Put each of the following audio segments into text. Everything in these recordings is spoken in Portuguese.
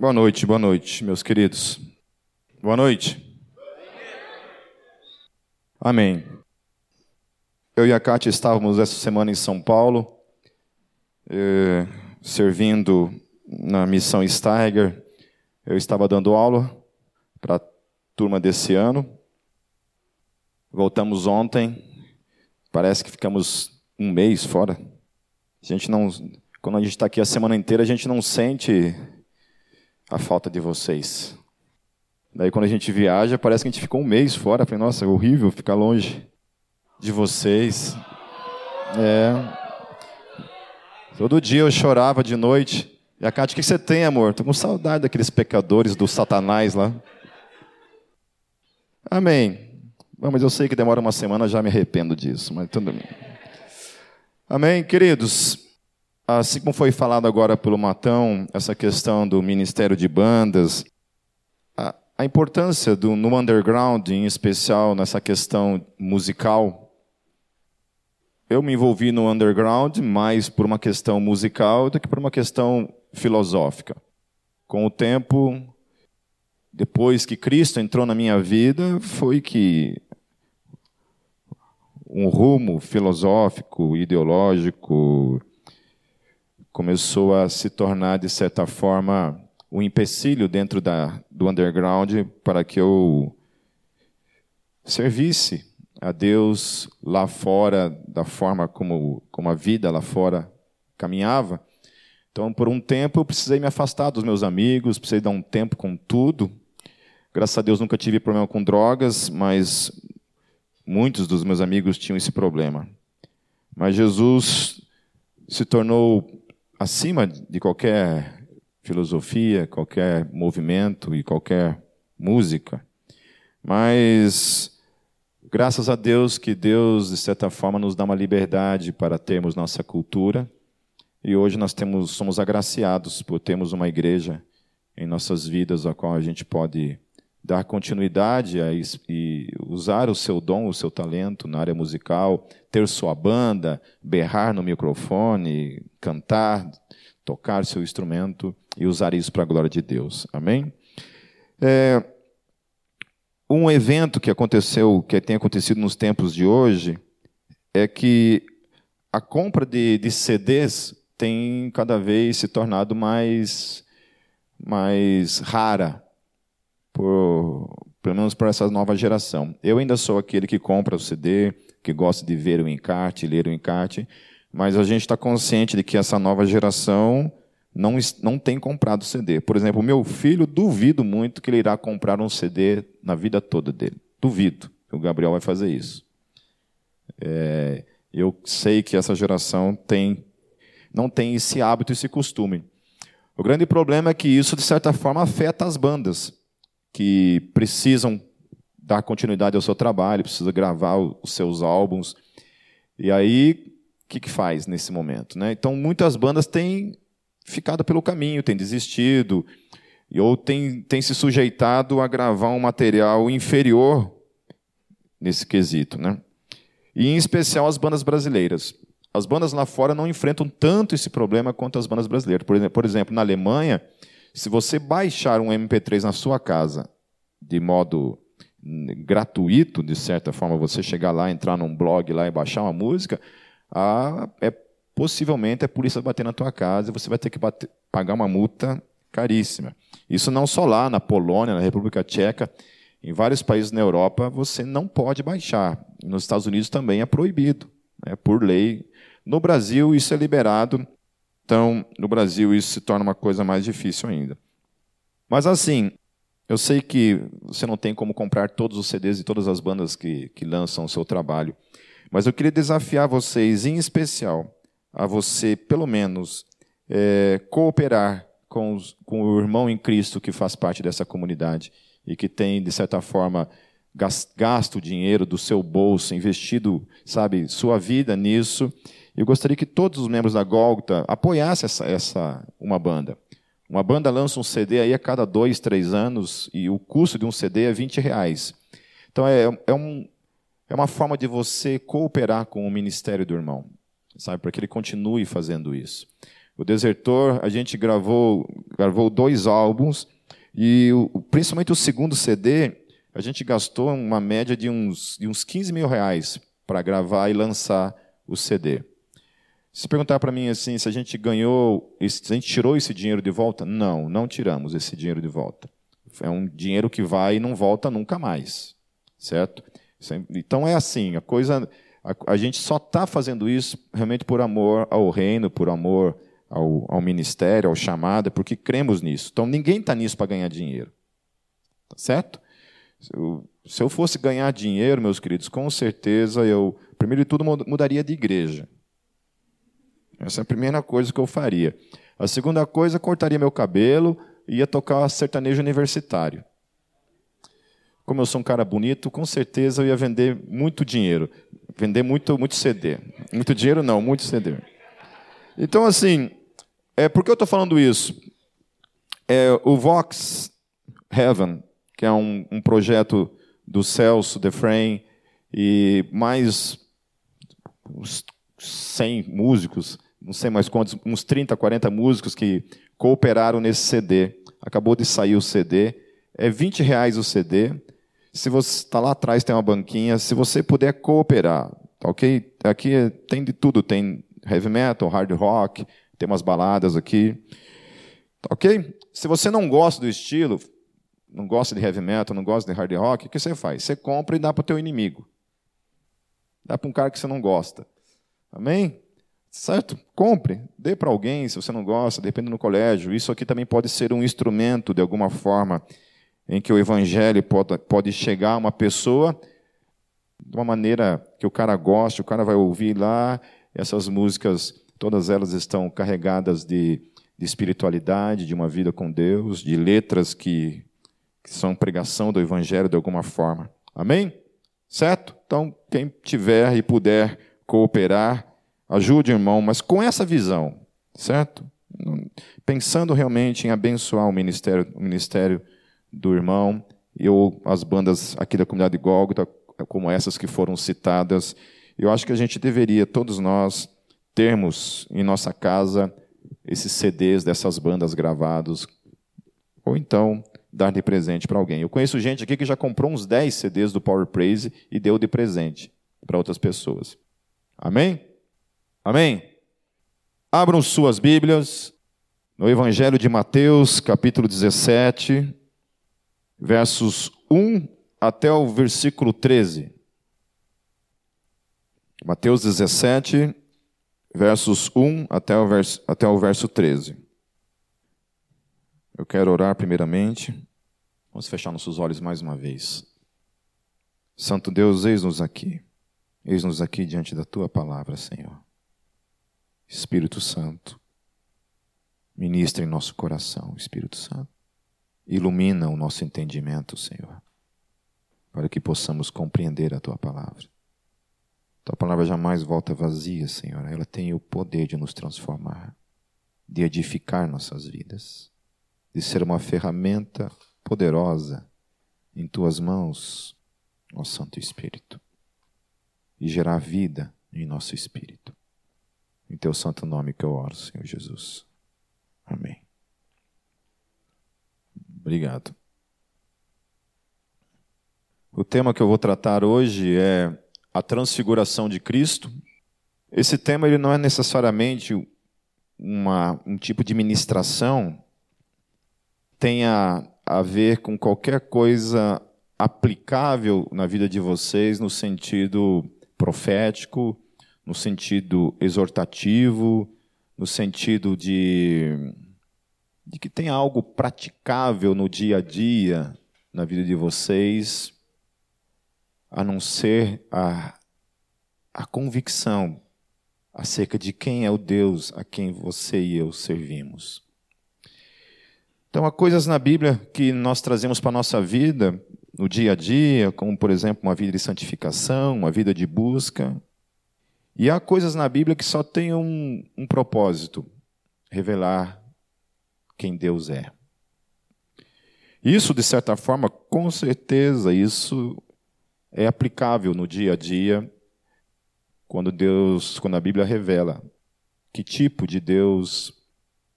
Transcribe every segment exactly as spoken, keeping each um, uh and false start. Boa noite, boa noite, meus queridos. Boa noite. Amém. Eu e a Kátia estávamos essa semana em São Paulo, eh, servindo na missão Steiger. Eu estava dando aula para a turma desse ano. Voltamos ontem. Parece que ficamos um mês fora. A gente não, quando a gente está aqui a semana inteira, a gente não sente a falta de vocês. Daí quando a gente viaja, parece que a gente ficou um mês fora. Falei, nossa, é horrível ficar longe de vocês. É. Todo dia eu chorava de noite. E a Kátia, o que você tem, amor? Estou com saudade daqueles pecadores do Satanás lá. Amém. Bom, mas eu sei que demora uma semana, já me arrependo disso. Mas tudo bem. Amém, queridos. Assim como foi falado agora pelo Matão, essa questão do ministério de bandas, a, a importância do, no underground, em especial nessa questão musical. Eu me envolvi no underground mais por uma questão musical do que por uma questão filosófica. Com o tempo, depois que Cristo entrou na minha vida, foi que um rumo filosófico, ideológico, começou a se tornar, de certa forma, um empecilho dentro da, do underground para que eu servisse a Deus lá fora, da forma como, como a vida lá fora caminhava. Então, por um tempo, eu precisei me afastar dos meus amigos, precisei dar um tempo com tudo. Graças a Deus, nunca tive problema com drogas, mas muitos dos meus amigos tinham esse problema. Mas Jesus se tornou acima de qualquer filosofia, qualquer movimento e qualquer música. Mas, graças a Deus, que Deus, de certa forma, nos dá uma liberdade para termos nossa cultura. E hoje nós temos, somos agraciados por termos uma igreja em nossas vidas, a qual a gente pode dar continuidade a, e usar o seu dom, o seu talento na área musical, ter sua banda, berrar no microfone, cantar, tocar seu instrumento e usar isso para a glória de Deus. Amém? É, um evento que aconteceu, que tem acontecido nos tempos de hoje, é que a compra de, de C Ds tem cada vez se tornado mais, mais rara, por, pelo menos para essa nova geração. Eu ainda sou aquele que compra o C D, que gosta de ver o encarte, ler o encarte, mas a gente está consciente de que essa nova geração não, não tem comprado C D. Por exemplo, meu filho, duvido muito que ele irá comprar um C D na vida toda dele. Duvido que o Gabriel vai fazer isso. É, eu sei que essa geração tem, não tem esse hábito, esse costume. O grande problema é que isso, de certa forma, afeta as bandas, que precisam dar continuidade ao seu trabalho, precisam gravar os seus álbuns. E aí, o que, que faz nesse momento, né? Então, muitas bandas têm ficado pelo caminho, têm desistido, ou têm, têm se sujeitado a gravar um material inferior nesse quesito, né? E, em especial, as bandas brasileiras. As bandas lá fora não enfrentam tanto esse problema quanto as bandas brasileiras. Por exemplo, por exemplo na Alemanha, se você baixar um M P três na sua casa de modo gratuito, de certa forma, você chegar lá, entrar num blog lá e baixar uma música, Ah, é, possivelmente a polícia vai bater na tua casa e você vai ter que bater, pagar uma multa caríssima. Isso não só lá, na Polônia, na República Tcheca, em vários países na Europa, você não pode baixar. Nos Estados Unidos também é proibido, né, por lei. No Brasil isso é liberado, então no Brasil isso se torna uma coisa mais difícil ainda. Mas assim, eu sei que você não tem como comprar todos os C Ds de todas as bandas que, que lançam o seu trabalho, mas eu queria desafiar vocês, em especial, a você, pelo menos, é, cooperar com, os, com o irmão em Cristo que faz parte dessa comunidade e que tem, de certa forma, gasto o dinheiro do seu bolso, investido, sabe, sua vida nisso. Eu gostaria que todos os membros da Golgotha apoiassem essa, essa, uma banda. Uma banda lança um C D aí a cada dois, três anos e o custo de um C D é vinte reais. Então, é, é um... É uma forma de você cooperar com o ministério do irmão, sabe, para que ele continue fazendo isso. O Desertor, a gente gravou, gravou dois álbuns, e o, principalmente o segundo C D, a gente gastou uma média de uns, de uns quinze mil reais para gravar e lançar o C D. Se perguntar para mim assim, se a gente ganhou, se a gente tirou esse dinheiro de volta, não, não tiramos esse dinheiro de volta. É um dinheiro que vai e não volta nunca mais, certo? Então é assim, a coisa, a, a gente só está fazendo isso realmente por amor ao reino, por amor ao, ao ministério, ao chamado, porque cremos nisso. Então ninguém está nisso para ganhar dinheiro, tá certo? Se eu, se eu fosse ganhar dinheiro, meus queridos, com certeza eu, primeiro de tudo, mudaria de igreja. Essa é a primeira coisa que eu faria. A segunda coisa, cortaria meu cabelo e ia tocar sertanejo universitário. Como eu sou um cara bonito, com certeza eu ia vender muito dinheiro. Vender muito, muito C D. Muito dinheiro não, muito C D. Então, assim, é, por que eu estou falando isso? É, o Vox Heaven, que é um, um projeto do Celso, The Frame, e mais uns cem músicos, não sei mais quantos, uns trinta, quarenta músicos que cooperaram nesse C D. Acabou de sair o C D. É vinte reais o C D. Se você está lá atrás, tem uma banquinha. Se você puder cooperar, ok? Aqui tem de tudo. Tem heavy metal, hard rock, tem umas baladas aqui. Ok? Se você não gosta do estilo, não gosta de heavy metal, não gosta de hard rock, o que você faz? Você compra e dá para o teu inimigo. Dá para um cara que você não gosta. Amém? Certo? Compre, dê para alguém, se você não gosta, depende do colégio. Isso aqui também pode ser um instrumento, de alguma forma, em que o evangelho pode, pode chegar a uma pessoa de uma maneira que o cara goste, o cara vai ouvir lá. Essas músicas, todas elas estão carregadas de, de espiritualidade, de uma vida com Deus, de letras que, que são pregação do evangelho de alguma forma. Amém? Certo? Então, quem tiver e puder cooperar, ajude o irmão, mas com essa visão, certo? Pensando realmente em abençoar o ministério, o ministério do irmão, eu, as bandas aqui da comunidade de Golgotha, como essas que foram citadas, eu acho que a gente deveria, todos nós, termos em nossa casa esses C Ds dessas bandas gravados, ou então dar de presente para alguém. Eu conheço gente aqui que já comprou uns dez CDs do PowerPraise e deu de presente para outras pessoas. Amém? Amém? Abram suas Bíblias no Evangelho de Mateus, capítulo dezessete, versos um até o versículo treze. Mateus dezessete, versos um até o verso, até o verso treze. Eu quero orar primeiramente. Vamos fechar nossos olhos mais uma vez. Santo Deus, eis-nos aqui. Eis-nos aqui diante da Tua palavra, Senhor. Espírito Santo, ministra em nosso coração, Espírito Santo. Ilumina o nosso entendimento, Senhor, para que possamos compreender a Tua palavra. Tua palavra jamais volta vazia, Senhor. Ela tem o poder de nos transformar, de edificar nossas vidas, de ser uma ferramenta poderosa em Tuas mãos, ó Santo Espírito, e gerar vida em nosso espírito. Em Teu santo nome que eu oro, Senhor Jesus. Amém. Obrigado. O tema que eu vou tratar hoje é a transfiguração de Cristo. Esse tema ele não é necessariamente uma, um tipo de ministração tenha a ver com qualquer coisa aplicável na vida de vocês no sentido profético, no sentido exortativo, no sentido de, de que tem algo praticável no dia a dia, na vida de vocês, a não ser a, a convicção acerca de quem é o Deus a quem você e eu servimos. Então, há coisas na Bíblia que nós trazemos para a nossa vida, no dia a dia, como, por exemplo, uma vida de santificação, uma vida de busca. E há coisas na Bíblia que só têm um, um propósito, revelar quem Deus é. Isso, de certa forma, com certeza, isso é aplicável no dia a dia, quando Deus, quando a Bíblia revela que tipo de Deus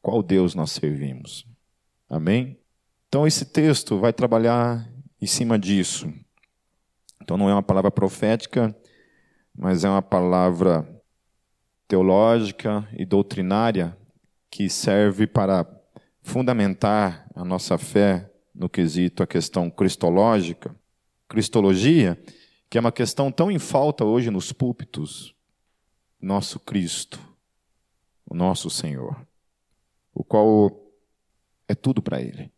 qual Deus nós servimos. Amém? Então esse texto vai trabalhar em cima disso. Então não é uma palavra profética, mas é uma palavra teológica e doutrinária que serve para fundamentar a nossa fé no quesito a questão cristológica, cristologia, que é uma questão tão em falta hoje nos púlpitos. Nosso Cristo, o nosso Senhor, o qual é tudo para Ele.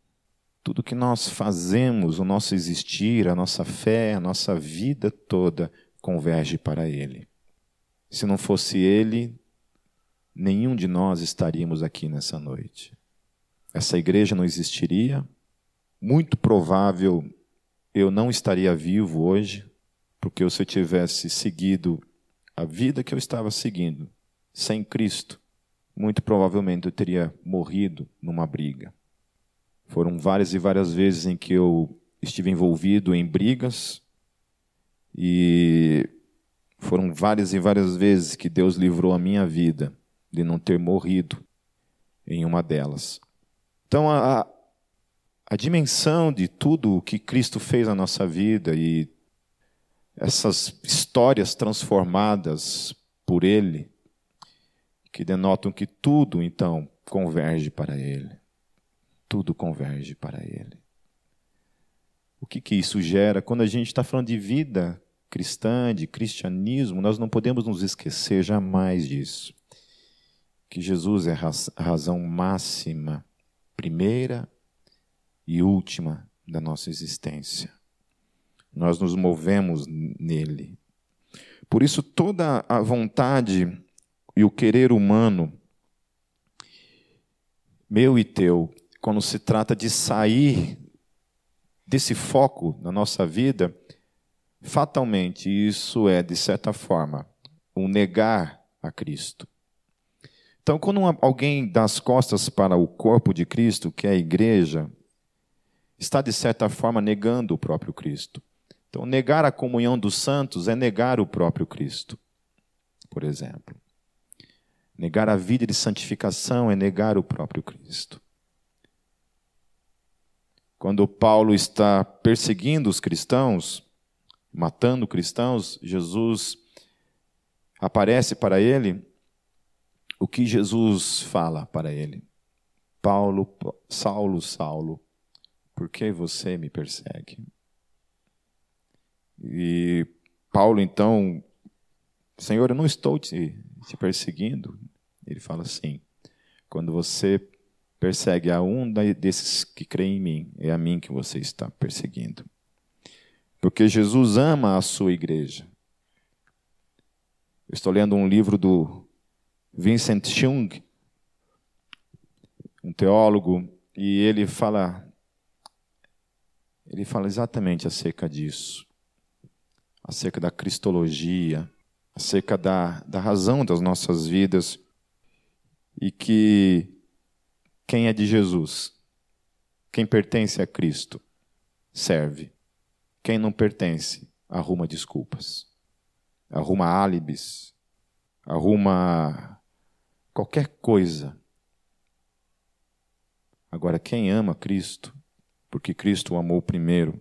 Tudo que nós fazemos, o nosso existir, a nossa fé, a nossa vida toda converge para Ele. Se não fosse Ele, nenhum de nós estaríamos aqui nessa noite. Essa igreja não existiria. Muito provável eu não estaria vivo hoje, porque se eu tivesse seguido a vida que eu estava seguindo sem Cristo, muito provavelmente eu teria morrido numa briga. Foram várias e várias vezes em que eu estive envolvido em brigas e foram várias e várias vezes que Deus livrou a minha vida de não ter morrido em uma delas. Então, a, a dimensão de tudo o que Cristo fez na nossa vida e essas histórias transformadas por Ele, que denotam que tudo, então, converge para Ele. Tudo converge para Ele. O que que isso gera? Quando a gente está falando de vida cristã, de cristianismo, nós não podemos nos esquecer jamais disso. Que Jesus é a razão máxima, primeira e última da nossa existência. Nós nos movemos nele. Por isso, toda a vontade e o querer humano, meu e teu, quando se trata de sair desse foco na nossa vida, fatalmente isso é, de certa forma, um negar a Cristo. Então, quando alguém dá as costas para o corpo de Cristo, que é a igreja, está, de certa forma, negando o próprio Cristo. Então, negar a comunhão dos santos é negar o próprio Cristo, por exemplo. Negar a vida de santificação é negar o próprio Cristo. Quando Paulo está perseguindo os cristãos, matando cristãos, Jesus aparece para ele. O que Jesus fala para ele? Paulo, Saulo, Saulo, por que você me persegue? E Paulo, então, Senhor, eu não estou te, te perseguindo. Ele fala assim, quando você persegue a um desses que creem em mim, é a mim que você está perseguindo. Porque Jesus ama a sua igreja. Eu estou lendo um livro do Vincent Chung, um teólogo, e ele fala, ele fala exatamente acerca disso, acerca da cristologia, acerca da, da razão das nossas vidas, e que quem é de Jesus, quem pertence a Cristo, serve. Quem não pertence, arruma desculpas, arruma álibis, arruma qualquer coisa. Agora, quem ama Cristo, porque Cristo o amou primeiro,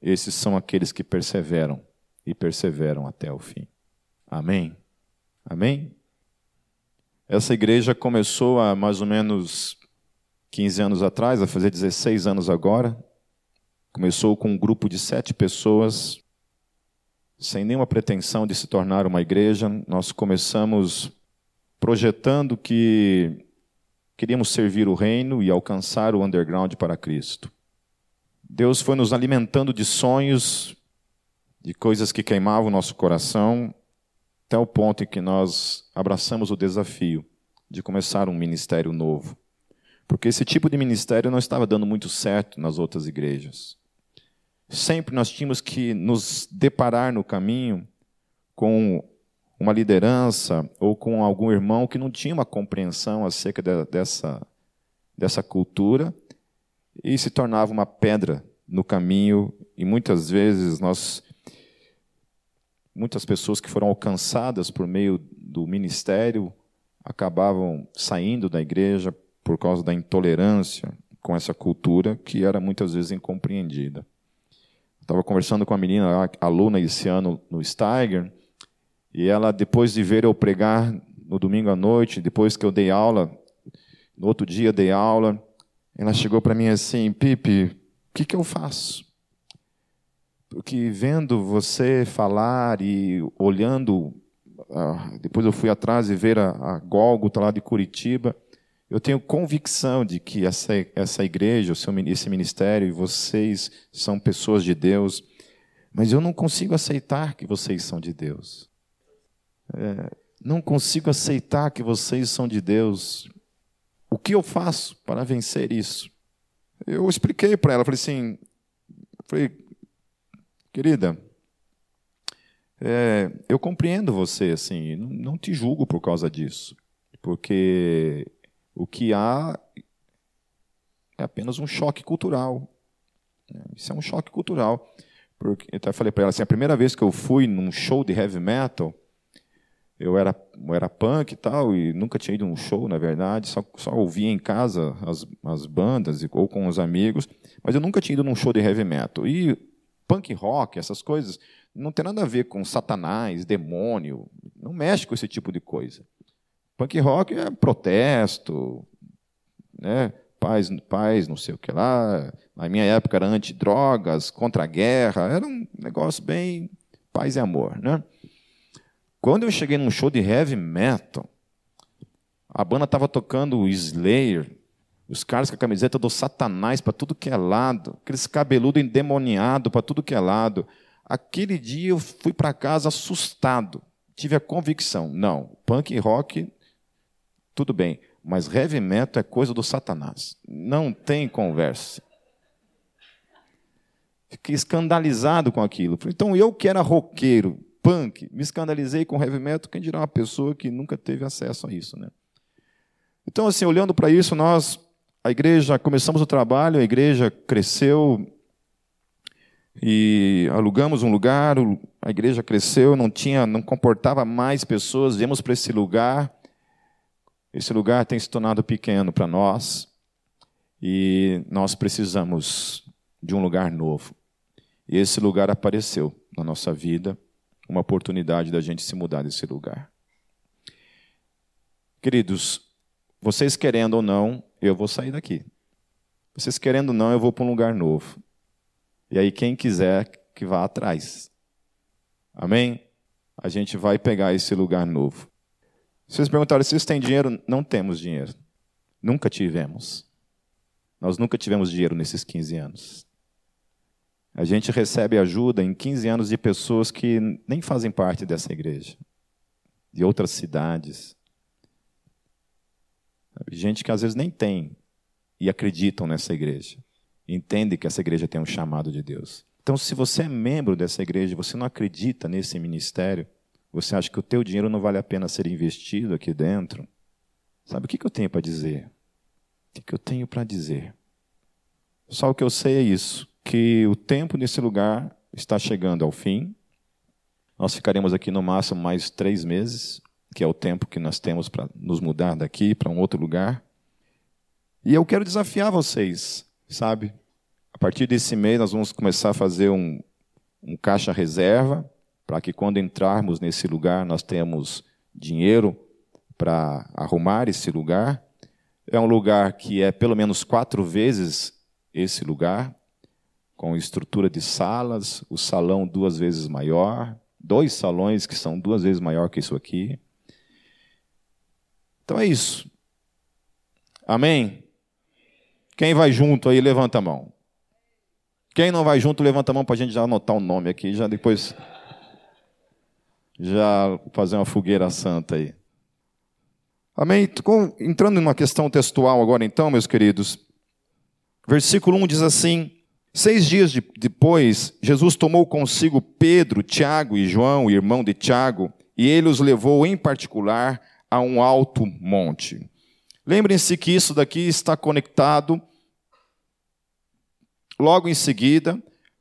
esses são aqueles que perseveram e perseveram até o fim. Amém? Amém? Essa igreja começou há mais ou menos quinze anos atrás, vai fazer dezesseis anos agora. Começou com um grupo de sete pessoas, sem nenhuma pretensão de se tornar uma igreja. Nós começamos projetando que queríamos servir o reino e alcançar o underground para Cristo. Deus foi nos alimentando de sonhos, de coisas que queimavam o nosso coração, até o ponto em que nós abraçamos o desafio de começar um ministério novo. Porque esse tipo de ministério não estava dando muito certo nas outras igrejas. Sempre nós tínhamos que nos deparar no caminho com uma liderança ou com algum irmão que não tinha uma compreensão acerca de, dessa, dessa cultura e se tornava uma pedra no caminho. E muitas vezes nós... Muitas pessoas que foram alcançadas por meio do ministério acabavam saindo da igreja por causa da intolerância com essa cultura que era muitas vezes incompreendida. Estava conversando com a menina, a Luna, esse ano no Steiger, e ela, depois de ver eu pregar no domingo à noite, depois que eu dei aula, no outro dia dei aula, ela chegou para mim assim: Pipe, o que, que eu faço? Porque vendo você falar e olhando, depois eu fui atrás e ver a, a Golgotha lá de Curitiba, eu tenho convicção de que essa, essa igreja, esse ministério, e vocês são pessoas de Deus, mas eu não consigo aceitar que vocês são de Deus. É, não consigo aceitar que vocês são de Deus. O que eu faço para vencer isso? Eu expliquei para ela, falei assim, falei, querida, é, eu compreendo você, assim, não, não te julgo por causa disso, porque o que há é apenas um choque cultural. Isso é um choque cultural. Porque, então eu falei para ela assim, a primeira vez que eu fui num show de heavy metal, eu era, eu era punk e tal, e nunca tinha ido a um show, na verdade, só, só ouvia em casa as, as bandas ou com os amigos, mas eu nunca tinha ido num show de heavy metal. E punk rock, essas coisas, não tem nada a ver com Satanás, demônio, não mexe com esse tipo de coisa. Punk rock é protesto, né? paz, paz, não sei o que lá. Na minha época era antidrogas, contra a guerra, era um negócio bem paz e amor, né? Quando eu cheguei num show de heavy metal, a banda estava tocando o Slayer, os caras com a camiseta do Satanás para tudo que é lado, aqueles cabeludos endemoniados para tudo que é lado. Aquele dia eu fui para casa assustado, tive a convicção, não, punk rock... Tudo bem, mas heavy metal é coisa do Satanás. Não tem conversa. Fiquei escandalizado com aquilo. Então, eu que era roqueiro, punk, me escandalizei com heavy metal, quem dirá uma pessoa que nunca teve acesso a isso, né? Então, assim, olhando para isso, nós, a igreja, começamos o trabalho, a igreja cresceu e alugamos um lugar, a igreja cresceu, não tinha, não comportava mais pessoas, viemos para esse lugar. Esse lugar tem se tornado pequeno para nós e nós precisamos de um lugar novo. E esse lugar apareceu na nossa vida, uma oportunidade da gente se mudar desse lugar. Queridos, vocês querendo ou não, eu vou sair daqui. Vocês querendo ou não, eu vou para um lugar novo. E aí quem quiser que vá atrás. Amém? A gente vai pegar esse lugar novo. Vocês perguntaram, vocês têm dinheiro? Não temos dinheiro. Nunca tivemos. Nós nunca tivemos dinheiro nesses quinze anos. A gente recebe ajuda em quinze anos de pessoas que nem fazem parte dessa igreja, de outras cidades. Gente que às vezes nem tem e acreditam nessa igreja. Entende que essa igreja tem um chamado de Deus. Então, se você é membro dessa igreja, você não acredita nesse ministério, você acha que o teu dinheiro não vale a pena ser investido aqui dentro? Sabe o que eu tenho para dizer? O que eu tenho para dizer? Só o que eu sei é isso, que o tempo nesse lugar está chegando ao fim. Nós ficaremos aqui no máximo mais três meses, que é o tempo que nós temos para nos mudar daqui para um outro lugar. E eu quero desafiar vocês, sabe? A partir desse mês nós vamos começar a fazer um, um caixa reserva, para que quando entrarmos nesse lugar, nós temos dinheiro para arrumar esse lugar. É um lugar que é pelo menos quatro vezes esse lugar, com estrutura de salas, o salão duas vezes maior, dois salões que são duas vezes maior que isso aqui. Então é isso. Amém? Quem vai junto aí, levanta a mão. Quem não vai junto, levanta a mão para a gente já anotar o nome aqui, já depois... já fazer uma fogueira santa aí. Amém? Entrando em uma questão textual agora então, meus queridos. Versículo um diz assim: Seis dias de, depois, Jesus tomou consigo Pedro, Tiago e João, irmão de Tiago, e ele os levou em particular a um alto monte. Lembrem-se que isso daqui está conectado logo em seguida,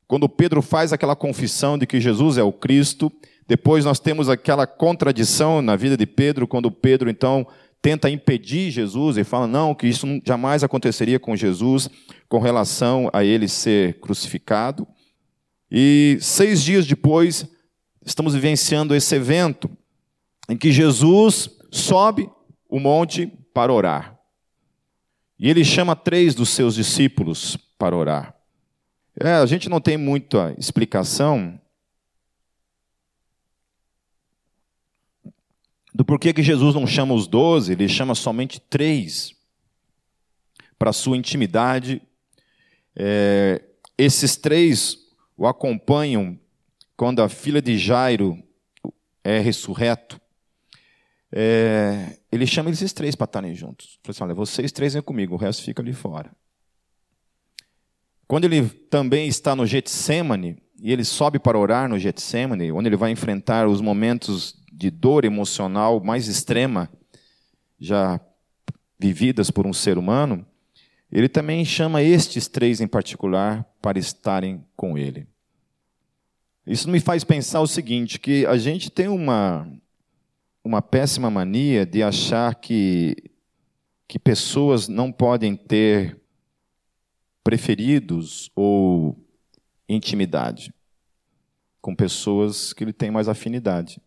quando Pedro faz aquela confissão de que Jesus é o Cristo. Depois nós temos aquela contradição na vida de Pedro, quando Pedro, então, tenta impedir Jesus e fala, não, que isso jamais aconteceria com Jesus com relação a ele ser crucificado. E seis dias depois, estamos vivenciando esse evento em que Jesus sobe o monte para orar. E ele chama três dos seus discípulos para orar. É, a gente não tem muita explicação do porquê que Jesus não chama os doze, ele chama somente três para sua intimidade. É, esses três o acompanham quando a filha de Jairo é ressurreto. É, ele chama esses três para estarem juntos. Ele fala, olha, vocês três vêm comigo, o resto fica ali fora. Quando ele também está no Getsêmani, e ele sobe para orar no Getsêmani, onde ele vai enfrentar os momentos de dor emocional mais extrema já vividas por um ser humano, ele também chama estes três em particular para estarem com ele. Isso me faz pensar o seguinte, que a gente tem uma, uma péssima mania de achar que, que pessoas não podem ter preferidos ou intimidade com pessoas que ele tem mais afinidade.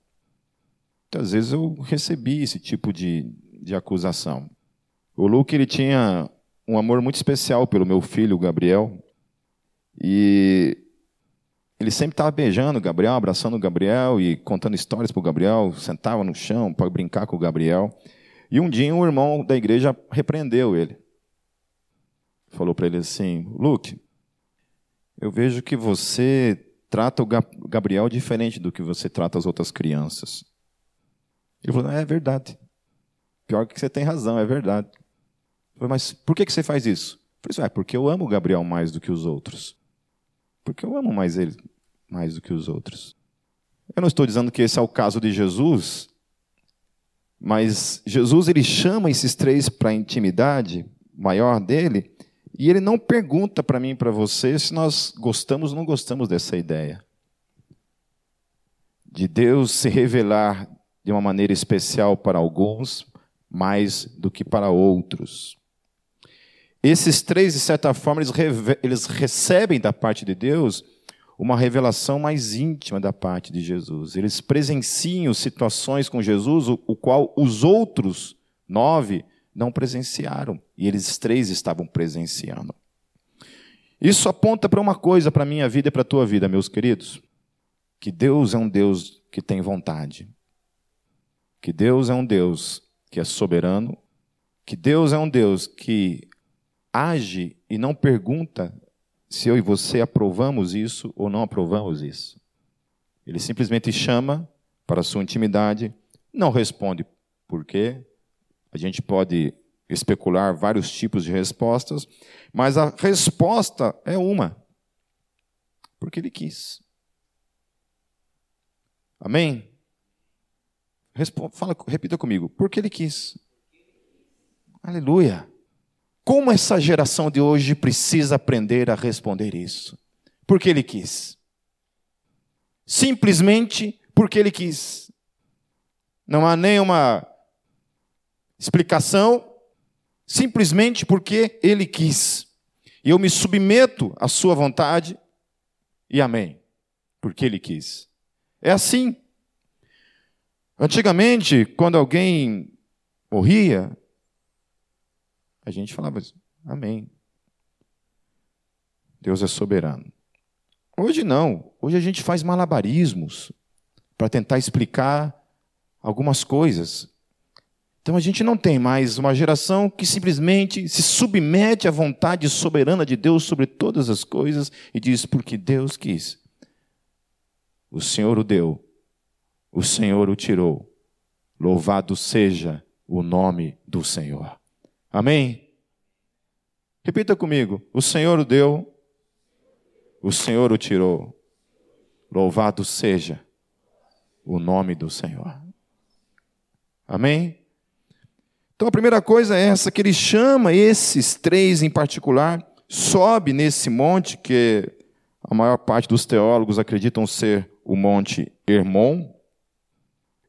Então, às vezes eu recebi esse tipo de, de acusação. O Luke, ele tinha um amor muito especial pelo meu filho, o Gabriel, e ele sempre estava beijando o Gabriel, abraçando o Gabriel e contando histórias para o Gabriel, sentava no chão para brincar com o Gabriel. E um dia um irmão da igreja repreendeu ele. Falou para ele assim, Luke, eu vejo que você trata o Gabriel diferente do que você trata as outras crianças. Ele falou, é verdade. Pior que você tem razão, é verdade. Eu falei, mas por que você faz isso? Eu falei, é porque eu amo o Gabriel mais do que os outros. Porque eu amo mais ele mais do que os outros. Eu não estou dizendo que esse é o caso de Jesus, mas Jesus ele chama esses três para a intimidade maior dele. E ele não pergunta para mim e para você se nós gostamos ou não gostamos dessa ideia. De Deus se revelar de uma maneira especial para alguns, mais do que para outros. Esses três, de certa forma, eles, reve- eles recebem da parte de Deus uma revelação mais íntima da parte de Jesus. Eles presenciam situações com Jesus, o, o qual os outros nove não presenciaram, e eles três estavam presenciando. Isso aponta para uma coisa, para a minha vida e para a tua vida, meus queridos, que Deus é um Deus que tem vontade, que Deus é um Deus que é soberano, que Deus é um Deus que age e não pergunta se eu e você aprovamos isso ou não aprovamos isso. Ele simplesmente chama para a sua intimidade, não responde por quê. A gente pode especular vários tipos de respostas, mas a resposta é uma, porque ele quis. Amém? Responda, fala, repita comigo, porque ele quis. Aleluia. Como essa geração de hoje precisa aprender a responder isso? Porque ele quis. Simplesmente porque ele quis. Não há nenhuma explicação, simplesmente porque ele quis. E eu me submeto à sua vontade e amém, porque ele quis. É assim. Antigamente, quando alguém morria, a gente falava assim, amém. Deus é soberano. Hoje não. Hoje a gente faz malabarismos para tentar explicar algumas coisas. Então a gente não tem mais uma geração que simplesmente se submete à vontade soberana de Deus sobre todas as coisas e diz, porque Deus quis. O Senhor o deu. O Senhor o tirou. Louvado seja o nome do Senhor. Amém? Repita comigo. O Senhor o deu. O Senhor o tirou. Louvado seja o nome do Senhor. Amém? Então a primeira coisa é essa, que ele chama esses três em particular, sobe nesse monte que a maior parte dos teólogos acreditam ser o Monte Hermon.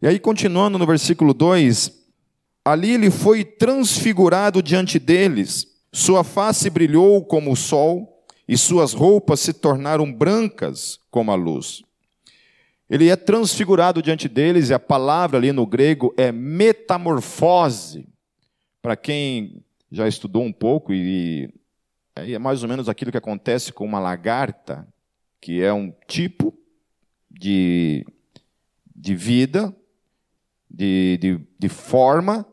E aí, continuando no versículo dois, Ali ele foi transfigurado diante deles. Sua face brilhou como o sol e suas roupas se tornaram brancas como a luz. Ele é transfigurado diante deles, e a palavra ali no grego é metamorfose. Para quem já estudou um pouco, e é mais ou menos aquilo que acontece com uma lagarta, que é um tipo de, de vida, de, de, de forma,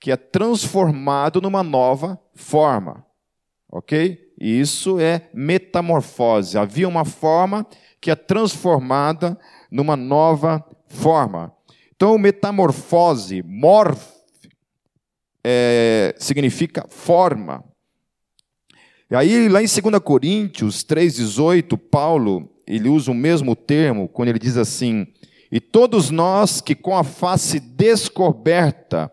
que é transformado numa nova forma. Ok? E isso é metamorfose. Havia uma forma que é transformada numa nova forma. Então, metamorfose, morf, é, significa forma. E aí, lá em Segunda Coríntios três, dezoito, Paulo, ele usa o mesmo termo, quando ele diz assim: e todos nós que com a face descoberta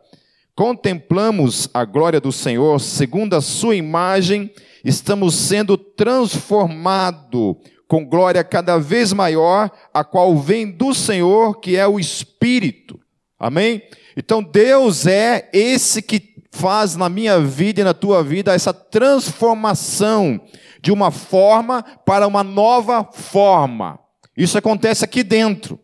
contemplamos a glória do Senhor, segundo a sua imagem, estamos sendo transformados com glória cada vez maior, a qual vem do Senhor, que é o Espírito. Amém? Então, Deus é esse que faz na minha vida e na tua vida essa transformação de uma forma para uma nova forma. Isso acontece aqui dentro.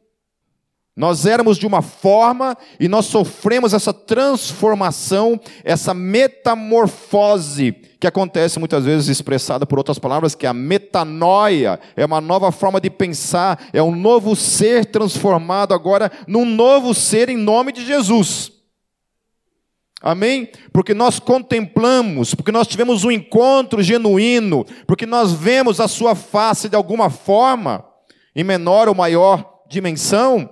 Nós éramos de uma forma e nós sofremos essa transformação, essa metamorfose, que acontece muitas vezes expressada por outras palavras, que é a metanoia, é uma nova forma de pensar, é um novo ser transformado agora num novo ser em nome de Jesus. Amém? Porque nós contemplamos, porque nós tivemos um encontro genuíno, porque nós vemos a sua face de alguma forma, em menor ou maior dimensão,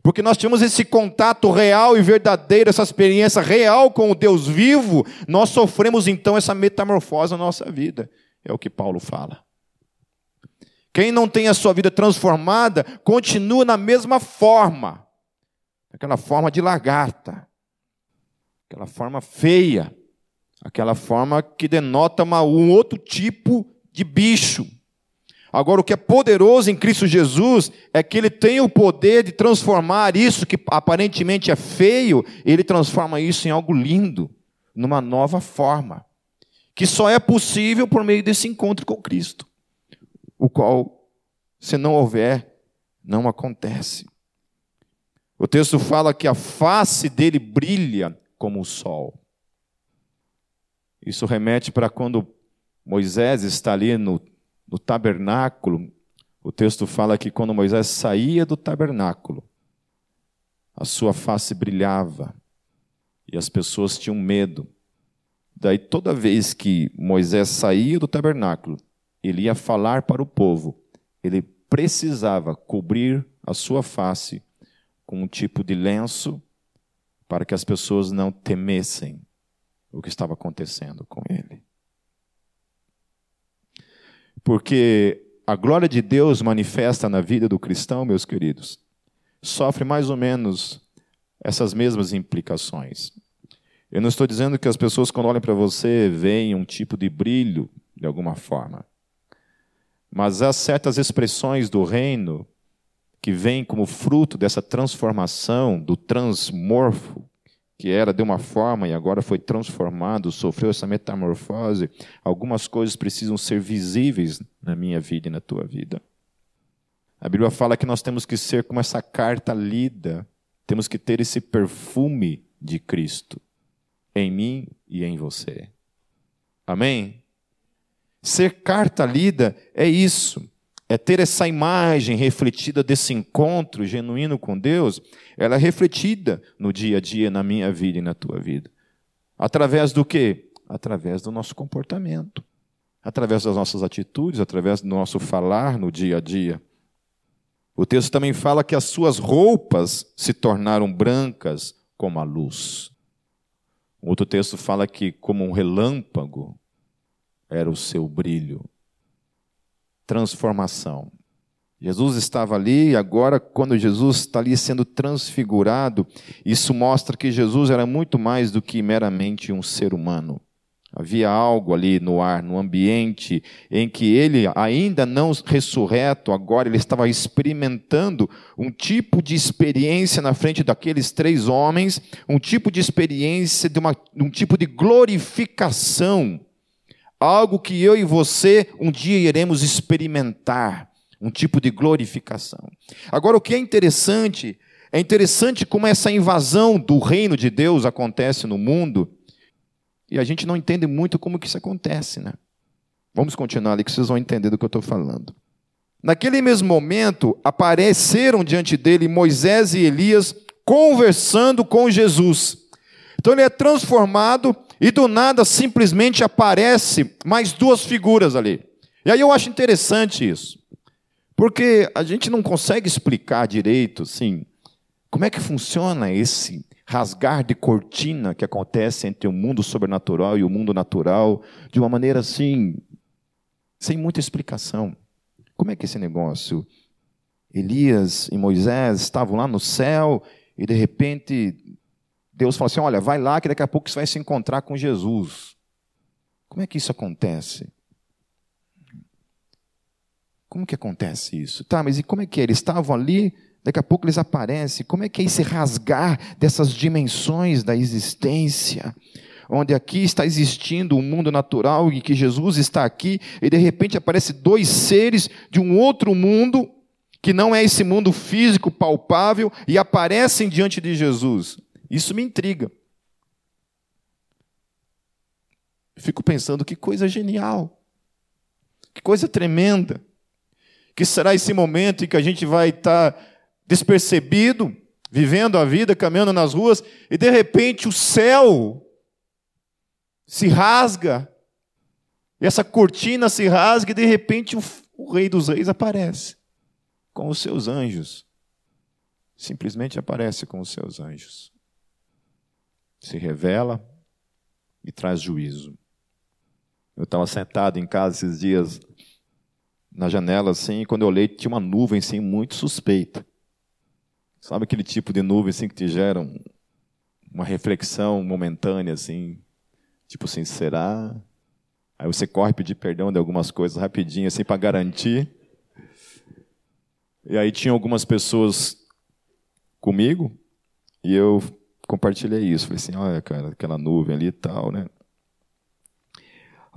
porque nós tivemos esse contato real e verdadeiro, essa experiência real com o Deus vivo, nós sofremos então essa metamorfose na nossa vida. É o que Paulo fala. Quem não tem a sua vida transformada, continua na mesma forma. Aquela forma de lagarta. Aquela forma feia. Aquela forma que denota uma, um outro tipo de bicho. Agora, o que é poderoso em Cristo Jesus é que ele tem o poder de transformar isso que aparentemente é feio, ele transforma isso em algo lindo, numa nova forma, que só é possível por meio desse encontro com Cristo, o qual, se não houver, não acontece. O texto fala que a face dele brilha como o sol. Isso remete para quando Moisés está ali no No tabernáculo, o texto fala que quando Moisés saía do tabernáculo, a sua face brilhava e as pessoas tinham medo. Daí, toda vez que Moisés saía do tabernáculo, ele ia falar para o povo, ele precisava cobrir a sua face com um tipo de lenço para que as pessoas não temessem o que estava acontecendo com ele. Porque a glória de Deus manifesta na vida do cristão, meus queridos, sofre mais ou menos essas mesmas implicações. Eu não estou dizendo que as pessoas, quando olham para você, veem um tipo de brilho, de alguma forma. Mas há certas expressões do reino que vêm como fruto dessa transformação, do transmorfo, que era de uma forma e agora foi transformado, sofreu essa metamorfose. Algumas coisas precisam ser visíveis na minha vida e na tua vida. A Bíblia fala que nós temos que ser como essa carta lida, temos que ter esse perfume de Cristo em mim e em você. Amém? Ser carta lida é isso. É ter essa imagem refletida desse encontro genuíno com Deus, ela é refletida no dia a dia, na minha vida e na tua vida. Através do quê? Através do nosso comportamento, através das nossas atitudes, através do nosso falar no dia a dia. O texto também fala que as suas roupas se tornaram brancas como a luz. Outro texto fala que, como um relâmpago, era o seu brilho. Transformação. Jesus estava ali e agora, quando Jesus está ali sendo transfigurado, isso mostra que Jesus era muito mais do que meramente um ser humano. Havia algo ali no ar, no ambiente, em que ele, ainda não ressurreto, agora ele estava experimentando um tipo de experiência na frente daqueles três homens, um tipo de experiência, de uma, um tipo de glorificação, algo que eu e você um dia iremos experimentar, um tipo de glorificação. Agora, o que é interessante, é interessante como essa invasão do reino de Deus acontece no mundo. E a gente não entende muito como que isso acontece, né? Vamos continuar ali que vocês vão entender do que eu estou falando. Naquele mesmo momento, apareceram diante dele Moisés e Elias conversando com Jesus. Então ele é transformado e do nada simplesmente aparece mais duas figuras ali. E aí eu acho interessante isso. Porque a gente não consegue explicar direito, assim, como é que funciona esse rasgar de cortina que acontece entre o mundo sobrenatural e o mundo natural, de uma maneira assim, sem muita explicação. Como é que é esse negócio? Elias e Moisés estavam lá no céu e, de repente, Deus falou assim, olha, vai lá que daqui a pouco você vai se encontrar com Jesus. Como é que isso acontece? Como que acontece isso? Tá, mas e como é que é? Eles estavam ali... Daqui a pouco eles aparecem. Como é que é esse rasgar dessas dimensões da existência? Onde aqui está existindo um mundo natural e que Jesus está aqui e de repente aparecem dois seres de um outro mundo que não é esse mundo físico palpável e aparecem diante de Jesus. Isso me intriga. Fico pensando que coisa genial. Que coisa tremenda. Que será esse momento em que a gente vai estar... despercebido, vivendo a vida, caminhando nas ruas, e de repente o céu se rasga, e essa cortina se rasga, e de repente o, o Rei dos Reis aparece com os seus anjos. Simplesmente aparece com os seus anjos. Se revela e traz juízo. Eu estava sentado em casa esses dias, na janela, assim, e quando eu olhei, tinha uma nuvem assim, muito suspeita. Sabe aquele tipo de nuvem assim, que te gera uma reflexão momentânea, assim, tipo assim, será? Aí você corre pedir perdão de algumas coisas rapidinho, assim, para garantir. E aí tinha algumas pessoas comigo, e eu compartilhei isso. Falei assim, olha, cara, aquela nuvem ali e tal, né?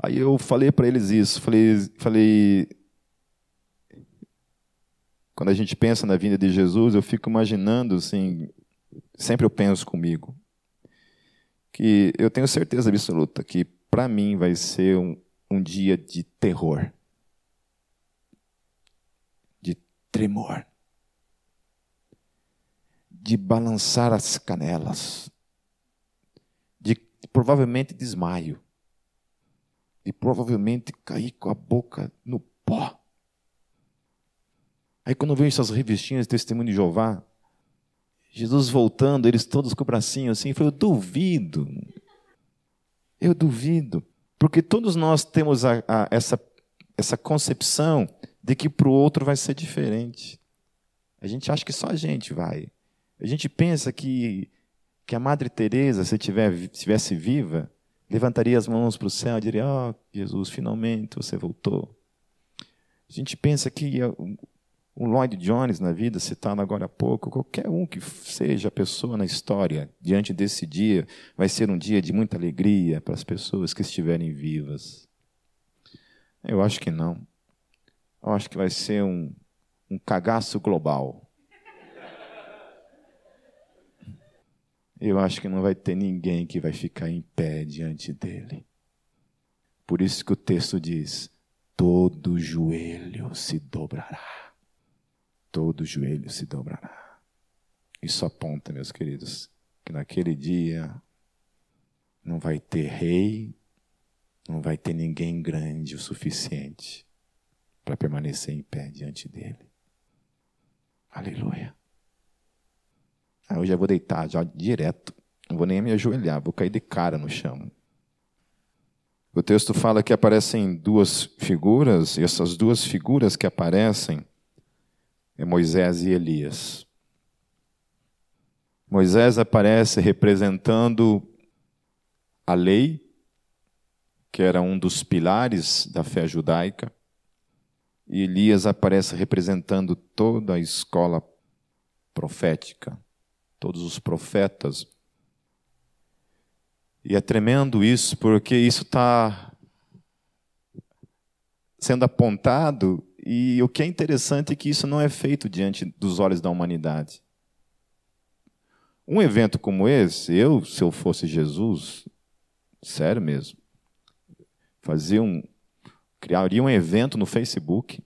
Aí eu falei para eles isso, falei... falei Quando a gente pensa na vinda de Jesus, eu fico imaginando, assim, sempre eu penso comigo, que eu tenho certeza absoluta que, para mim, vai ser um, um dia de terror, de tremor, de balançar as canelas, de provavelmente desmaio, de provavelmente cair com a boca no pó. Aí quando eu vejo essas revistinhas de Testemunho de Jeová, Jesus voltando, eles todos com o bracinho assim, eu falei, eu duvido, eu duvido, porque todos nós temos a, a, essa, essa concepção de que para o outro vai ser diferente. A gente acha que só a gente vai. A gente pensa que, que a Madre Teresa, se estivesse viva, levantaria as mãos para o céu e diria, ó, Jesus, finalmente você voltou. A gente pensa que... O Lloyd Jones, na vida, citado agora há pouco, qualquer um que seja a pessoa na história, diante desse dia, vai ser um dia de muita alegria para as pessoas que estiverem vivas. Eu acho que não. Eu acho que vai ser um, um cagaço global. Eu acho que não vai ter ninguém que vai ficar em pé diante dele. Por isso que o texto diz, todo joelho se dobrará. Todo joelho se dobrará. Isso aponta, meus queridos, que naquele dia não vai ter rei, não vai ter ninguém grande o suficiente para permanecer em pé diante dele. Aleluia. Ah, eu já vou deitar, já direto. Não vou nem me ajoelhar, vou cair de cara no chão. O texto fala que aparecem duas figuras, e essas duas figuras que aparecem é Moisés e Elias. Moisés aparece representando a lei que era um dos pilares da fé judaica, e Elias aparece representando toda a escola profética, todos os profetas. E é tremendo isso, porque isso está sendo apontado, e o que é interessante é que isso não é feito diante dos olhos da humanidade. Um evento como esse, eu, se eu fosse Jesus, sério mesmo, fazia um, criaria um evento no Facebook,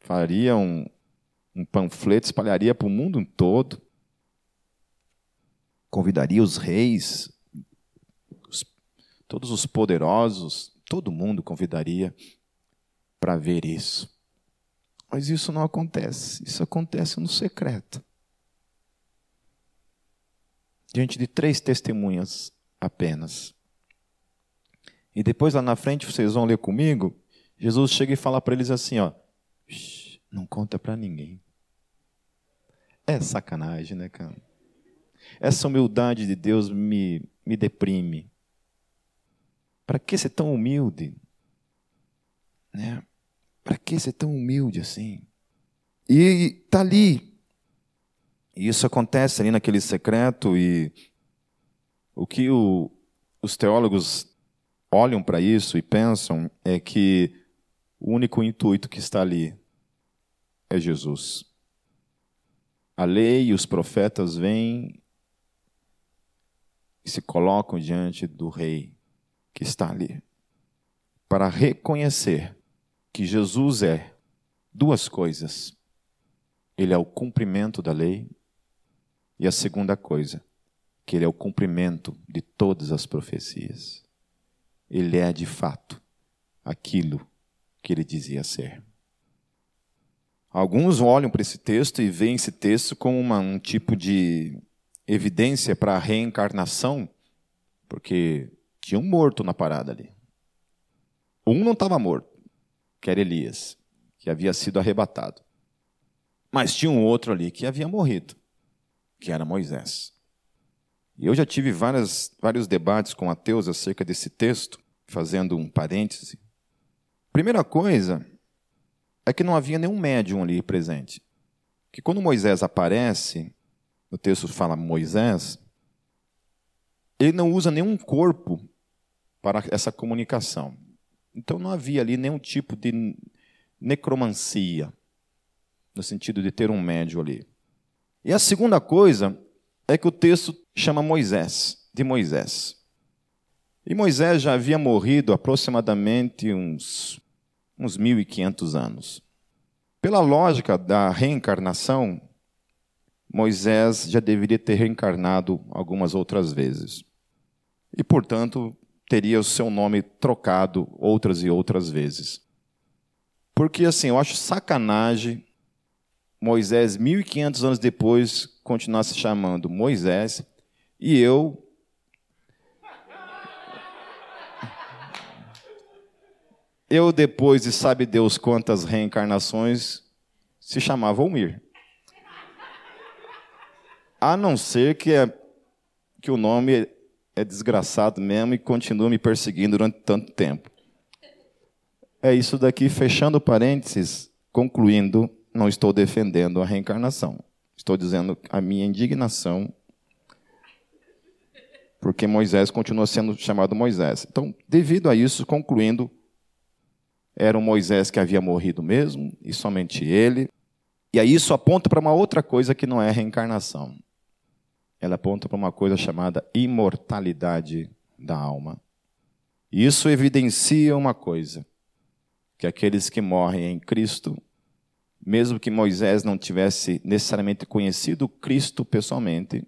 faria um, um panfleto, espalharia para o mundo todo, convidaria os reis, os, todos os poderosos, todo mundo convidaria para ver isso. Mas isso não acontece, isso acontece no secreto. Diante de três testemunhas apenas. E depois lá na frente, vocês vão ler comigo, Jesus chega e fala para eles assim, ó, não conta para ninguém. É sacanagem, né, cara? Essa humildade de Deus me, me deprime. Para que ser tão humilde? Né? Para que ser tão humilde assim? E está ali. E isso acontece ali naquele secreto, e o que o, os teólogos olham para isso e pensam é que o único intuito que está ali é Jesus. A lei e os profetas vêm e se colocam diante do rei que está ali para reconhecer que Jesus é duas coisas. Ele é o cumprimento da lei. E a segunda coisa, que ele é o cumprimento de todas as profecias. Ele é, de fato, aquilo que ele dizia ser. Alguns olham para esse texto e veem esse texto como uma, um tipo de evidência para a reencarnação, porque tinha um morto na parada ali. Um não estava morto, que era Elias, que havia sido arrebatado. Mas tinha um outro ali que havia morrido, que era Moisés. E eu já tive várias, vários debates com ateus acerca desse texto, fazendo um parêntese. Primeira coisa é que não havia nenhum médium ali presente. Que quando Moisés aparece, o texto fala Moisés, ele não usa nenhum corpo para essa comunicação. Então não havia ali nenhum tipo de necromancia, no sentido de ter um médium ali. E a segunda coisa é que o texto chama Moisés, de Moisés. E Moisés já havia morrido aproximadamente uns, uns mil e quinhentos anos. Pela lógica da reencarnação, Moisés já deveria ter reencarnado algumas outras vezes. E, portanto, teria o seu nome trocado outras e outras vezes. Porque, assim, eu acho sacanagem Moisés, mil e quinhentos anos depois, continua se chamando Moisés, e eu... Eu, depois de sabe Deus quantas reencarnações, se chamava Almir. A não ser que, é, que o nome é desgraçado mesmo e continua me perseguindo durante tanto tempo. É isso daqui, fechando parênteses, concluindo... Não estou defendendo a reencarnação. Estou dizendo a minha indignação, porque Moisés continua sendo chamado Moisés. Então, devido a isso, concluindo, era um Moisés que havia morrido mesmo, e somente ele. E aí isso aponta para uma outra coisa que não é a reencarnação. Ela aponta para uma coisa chamada imortalidade da alma. E isso evidencia uma coisa, que aqueles que morrem em Cristo, mesmo que Moisés não tivesse necessariamente conhecido Cristo pessoalmente,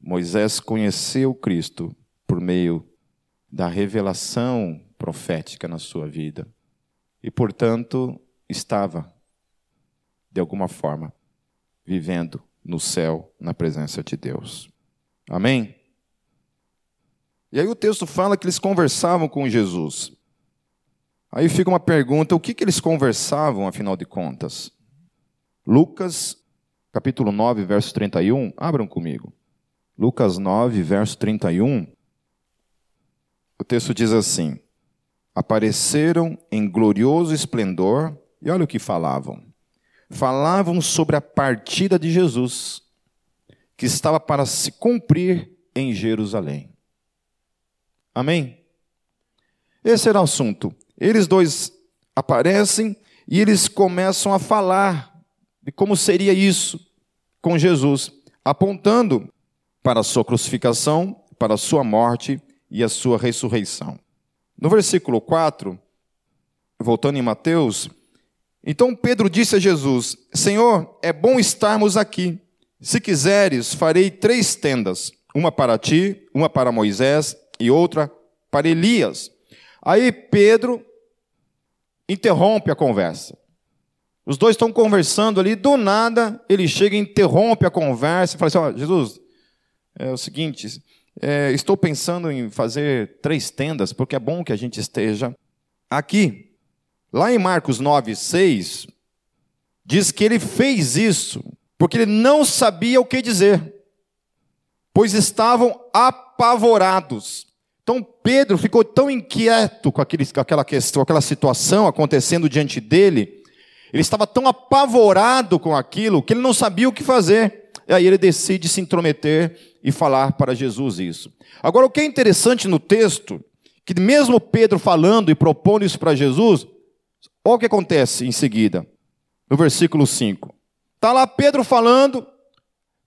Moisés conheceu Cristo por meio da revelação profética na sua vida. E, portanto, estava, de alguma forma, vivendo no céu, na presença de Deus. Amém? E aí o texto fala que eles conversavam com Jesus. Aí fica uma pergunta, o que, que eles conversavam, afinal de contas? Lucas, capítulo nove, verso trinta e um, abram comigo. Lucas nove, verso trinta e um, O texto diz assim: apareceram em glorioso esplendor, e olha o que falavam. Falavam sobre a partida de Jesus, que estava para se cumprir em Jerusalém. Amém? Esse era o assunto. Eles dois aparecem e eles começam a falar de como seria isso com Jesus, apontando para a sua crucificação, para a sua morte e a sua ressurreição. No versículo quatro, voltando em Mateus, então Pedro disse a Jesus: Senhor, é bom estarmos aqui. Se quiseres, farei três tendas, uma para ti, uma para Moisés e outra para Elias. Aí Pedro interrompe a conversa. Os dois estão conversando ali, do nada ele chega e interrompe a conversa e fala assim: ó, Jesus, é o seguinte, é, estou pensando em fazer três tendas, porque é bom que a gente esteja aqui. Lá em Marcos nove, seis, diz que ele fez isso porque ele não sabia o que dizer, pois estavam apavorados. Então Pedro ficou tão inquieto com, aquele, com aquela questão, aquela situação acontecendo diante dele, ele estava tão apavorado com aquilo que ele não sabia o que fazer. E aí ele decide se intrometer e falar para Jesus isso. Agora, o que é interessante no texto, que mesmo Pedro falando e propondo isso para Jesus, olha o que acontece em seguida, no versículo cinco. Está lá Pedro falando,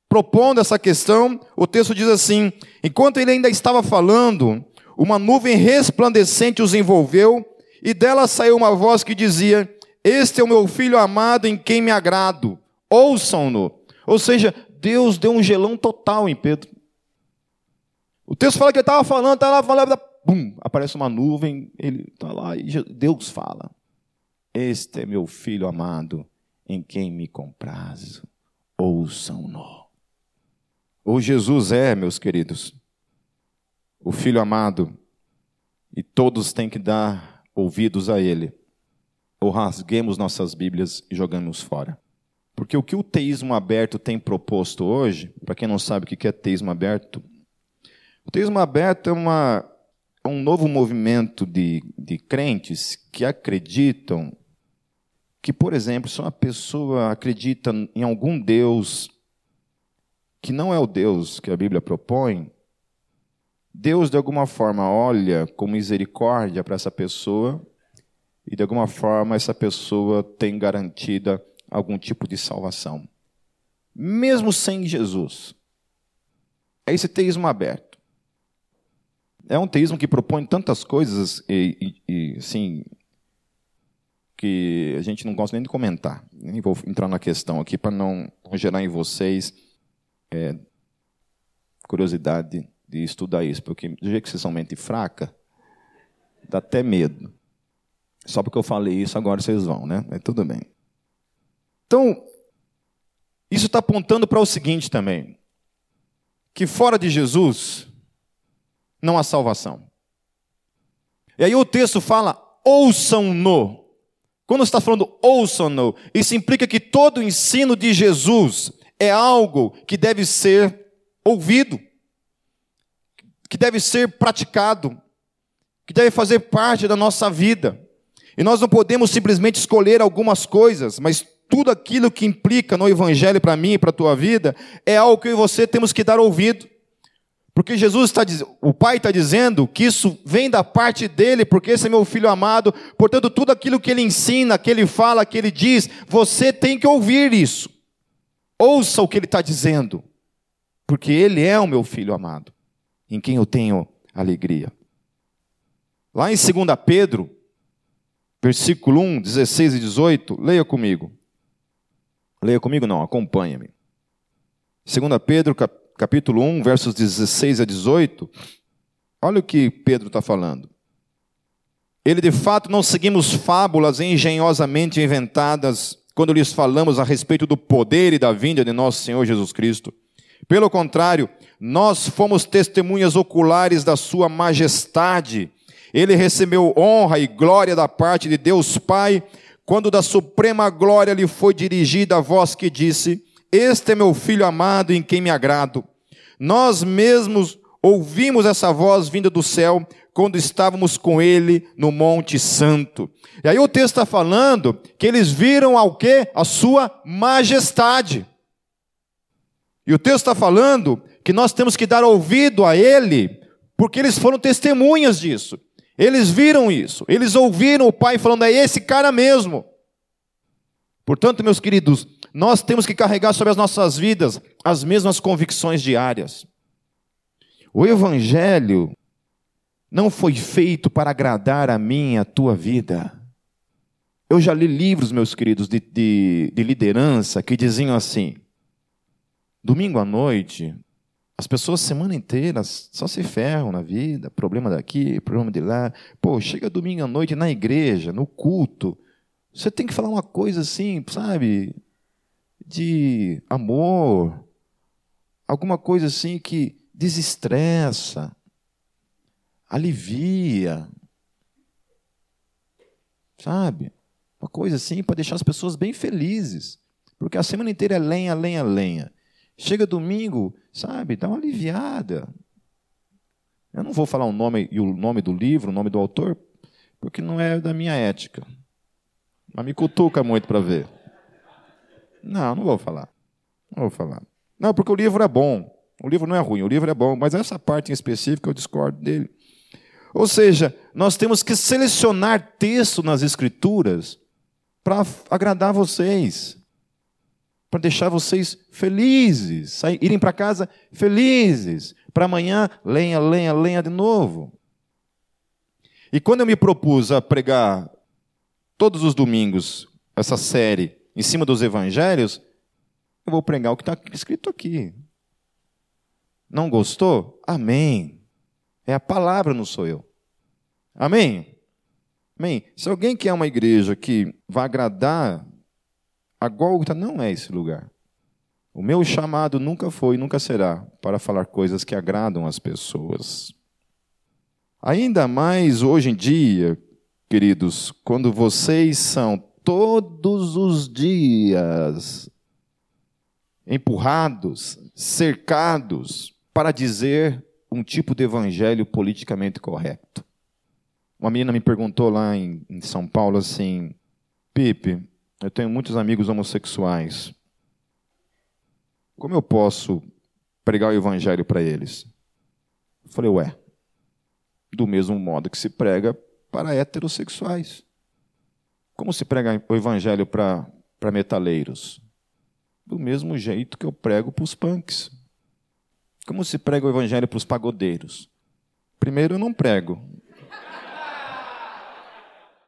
propondo essa questão. O texto diz assim: enquanto ele ainda estava falando, uma nuvem resplandecente os envolveu, e dela saiu uma voz que dizia: este é o meu filho amado em quem me agrado, ouçam-no. Ou seja, Deus deu um gelão total em Pedro. O texto fala que ele estava falando, está lá falando, bum, aparece uma nuvem, ele está lá e Deus fala: este é meu filho amado em quem me comprazo, ouçam-no. Ou Jesus é, meus queridos, o Filho amado, e todos têm que dar ouvidos a Ele, ou rasguemos nossas Bíblias e jogamos fora. Porque o que o teísmo aberto tem proposto hoje, para quem não sabe o que é teísmo aberto, o teísmo aberto é, uma, é um novo movimento de, de crentes que acreditam que, por exemplo, se uma pessoa acredita em algum Deus que não é o Deus que a Bíblia propõe, Deus, de alguma forma, olha com misericórdia para essa pessoa e, de alguma forma, essa pessoa tem garantida algum tipo de salvação, mesmo sem Jesus. É esse teísmo aberto. É um teísmo que propõe tantas coisas e, e, e assim... que a gente não gosta nem de comentar. Nem vou entrar na questão aqui para não gerar em vocês é, curiosidade de estudar isso, porque do jeito que vocês são mente fraca, dá até medo. Só porque eu falei isso, agora vocês vão, né? É, tudo bem. Então, isso está apontando para o seguinte também, que fora de Jesus não há salvação. E aí o texto fala: ouçam-no. Quando está falando ouçam-no, isso implica que todo o ensino de Jesus é algo que deve ser ouvido, que deve ser praticado, que deve fazer parte da nossa vida. E nós não podemos simplesmente escolher algumas coisas, mas tudo aquilo que implica no Evangelho para mim e para a tua vida é algo que eu e você temos que dar ouvido. Porque Jesus está dizendo, o Pai está dizendo que isso vem da parte dele, porque esse é meu filho amado, portanto tudo aquilo que ele ensina, que ele fala, que ele diz, você tem que ouvir isso. Ouça o que ele está dizendo, porque ele é o meu filho amado, em quem eu tenho alegria. Lá em Segunda Pedro, versículo um, dezesseis e dezoito, leia comigo. Leia comigo não, acompanha-me. Segunda Pedro, capítulo Capítulo um, versos dezesseis a dezoito, olha o que Pedro está falando. Ele, de fato, não seguimos fábulas engenhosamente inventadas quando lhes falamos a respeito do poder e da vinda de nosso Senhor Jesus Cristo. Pelo contrário, nós fomos testemunhas oculares da sua majestade. Ele recebeu honra e glória da parte de Deus Pai, quando da suprema glória lhe foi dirigida a voz que disse: este é meu filho amado em quem me agrado. Nós mesmos ouvimos essa voz vinda do céu, quando estávamos com ele no Monte Santo. E aí o texto está falando que eles viram ao quê? A sua majestade. E o texto está falando que nós temos que dar ouvido a ele, porque eles foram testemunhas disso. Eles viram isso, eles ouviram o Pai falando, é esse cara mesmo. Portanto, meus queridos, nós temos que carregar sobre as nossas vidas as mesmas convicções diárias. O Evangelho não foi feito para agradar a mim e a tua vida. Eu já li livros, meus queridos, de, de, de liderança que diziam assim, domingo à noite, as pessoas a semana inteira só se ferram na vida, problema daqui, problema de lá. Pô, chega domingo à noite na igreja, no culto, você tem que falar uma coisa assim, sabe, de amor, alguma coisa assim que desestressa, alivia, sabe? Uma coisa assim para deixar as pessoas bem felizes, porque a semana inteira é lenha, lenha, lenha. Chega domingo, sabe, dá uma aliviada. Eu não vou falar o nome e o nome do livro, o nome do autor, porque não é da minha ética. Mas me cutuca muito para ver. Não, não vou falar. Não vou falar. Não, porque o livro é bom. O livro não é ruim, o livro é bom, mas essa parte em específico eu discordo dele. Ou seja, nós temos que selecionar texto nas Escrituras para agradar vocês, para deixar vocês felizes, sair, irem para casa felizes, para amanhã, lenha, lenha, lenha de novo. E quando eu me propus a pregar todos os domingos essa série em cima dos Evangelhos, eu vou pregar o que está escrito aqui. Não gostou? Amém. É a palavra, não sou eu. Amém? Amém. Se alguém quer uma igreja que vai agradar, a Golgotha não é esse lugar. O meu chamado nunca foi e nunca será para falar coisas que agradam as pessoas. Ainda mais hoje em dia, queridos, quando vocês são todos os dias empurrados, cercados, para dizer um tipo de evangelho politicamente correto. Uma menina me perguntou lá em, em São Paulo assim, Pipe, eu tenho muitos amigos homossexuais. Como eu posso pregar o evangelho para eles? Eu falei, ué, do mesmo modo que se prega para heterossexuais. Como se prega o evangelho para para metaleiros? Do mesmo jeito que eu prego para os punks. Como se prega o evangelho para os pagodeiros? Primeiro, eu não prego.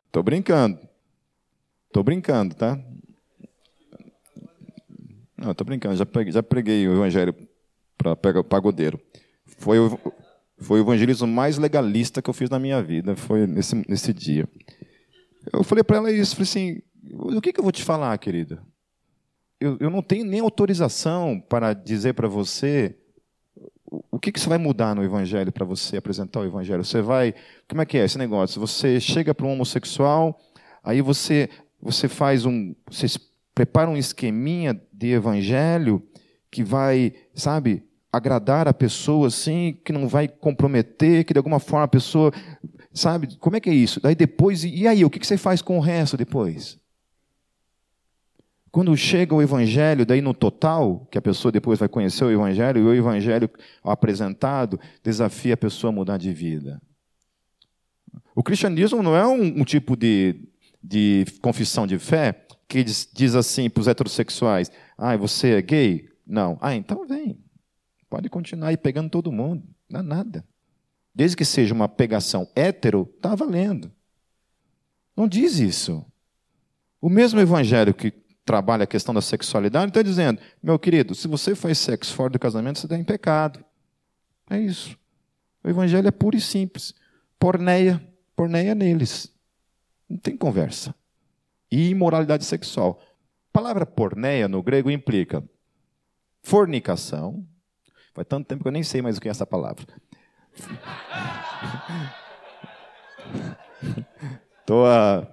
Estou brincando. Estou brincando, tá? Não, estou brincando. Já preguei, já preguei o evangelho para pagodeiro. Foi o, foi o evangelismo mais legalista que eu fiz na minha vida. Foi nesse, nesse dia. Eu falei para ela isso. Falei assim, o que, que eu vou te falar, querida? Eu, eu não tenho nem autorização para dizer para você o, o que, que você vai mudar no evangelho para você apresentar o evangelho. Você vai... Como é que é esse negócio? Você chega para um homossexual, aí você, você faz um... Você prepara um esqueminha de evangelho que vai, sabe, agradar a pessoa assim, que não vai comprometer, que de alguma forma a pessoa... Sabe? Como é que é isso? Daí depois... E aí, o que, que você faz com o resto depois? Quando chega o evangelho, daí no total, que a pessoa depois vai conhecer o evangelho, e o evangelho apresentado desafia a pessoa a mudar de vida. O cristianismo não é um, um tipo de, de confissão de fé que diz, diz assim para os heterossexuais, ah, você é gay? Não. Ah, então vem. Pode continuar aí pegando todo mundo. Não dá nada. Desde que seja uma pegação hétero, está valendo. Não diz isso. O mesmo evangelho que trabalha a questão da sexualidade, está dizendo, meu querido, se você faz sexo fora do casamento, você está em pecado. É isso. O evangelho é puro e simples. Porneia, porneia neles. Não tem conversa. E imoralidade sexual. A palavra porneia, no grego, implica fornicação. Faz tanto tempo que eu nem sei mais o que é essa palavra. Estou a...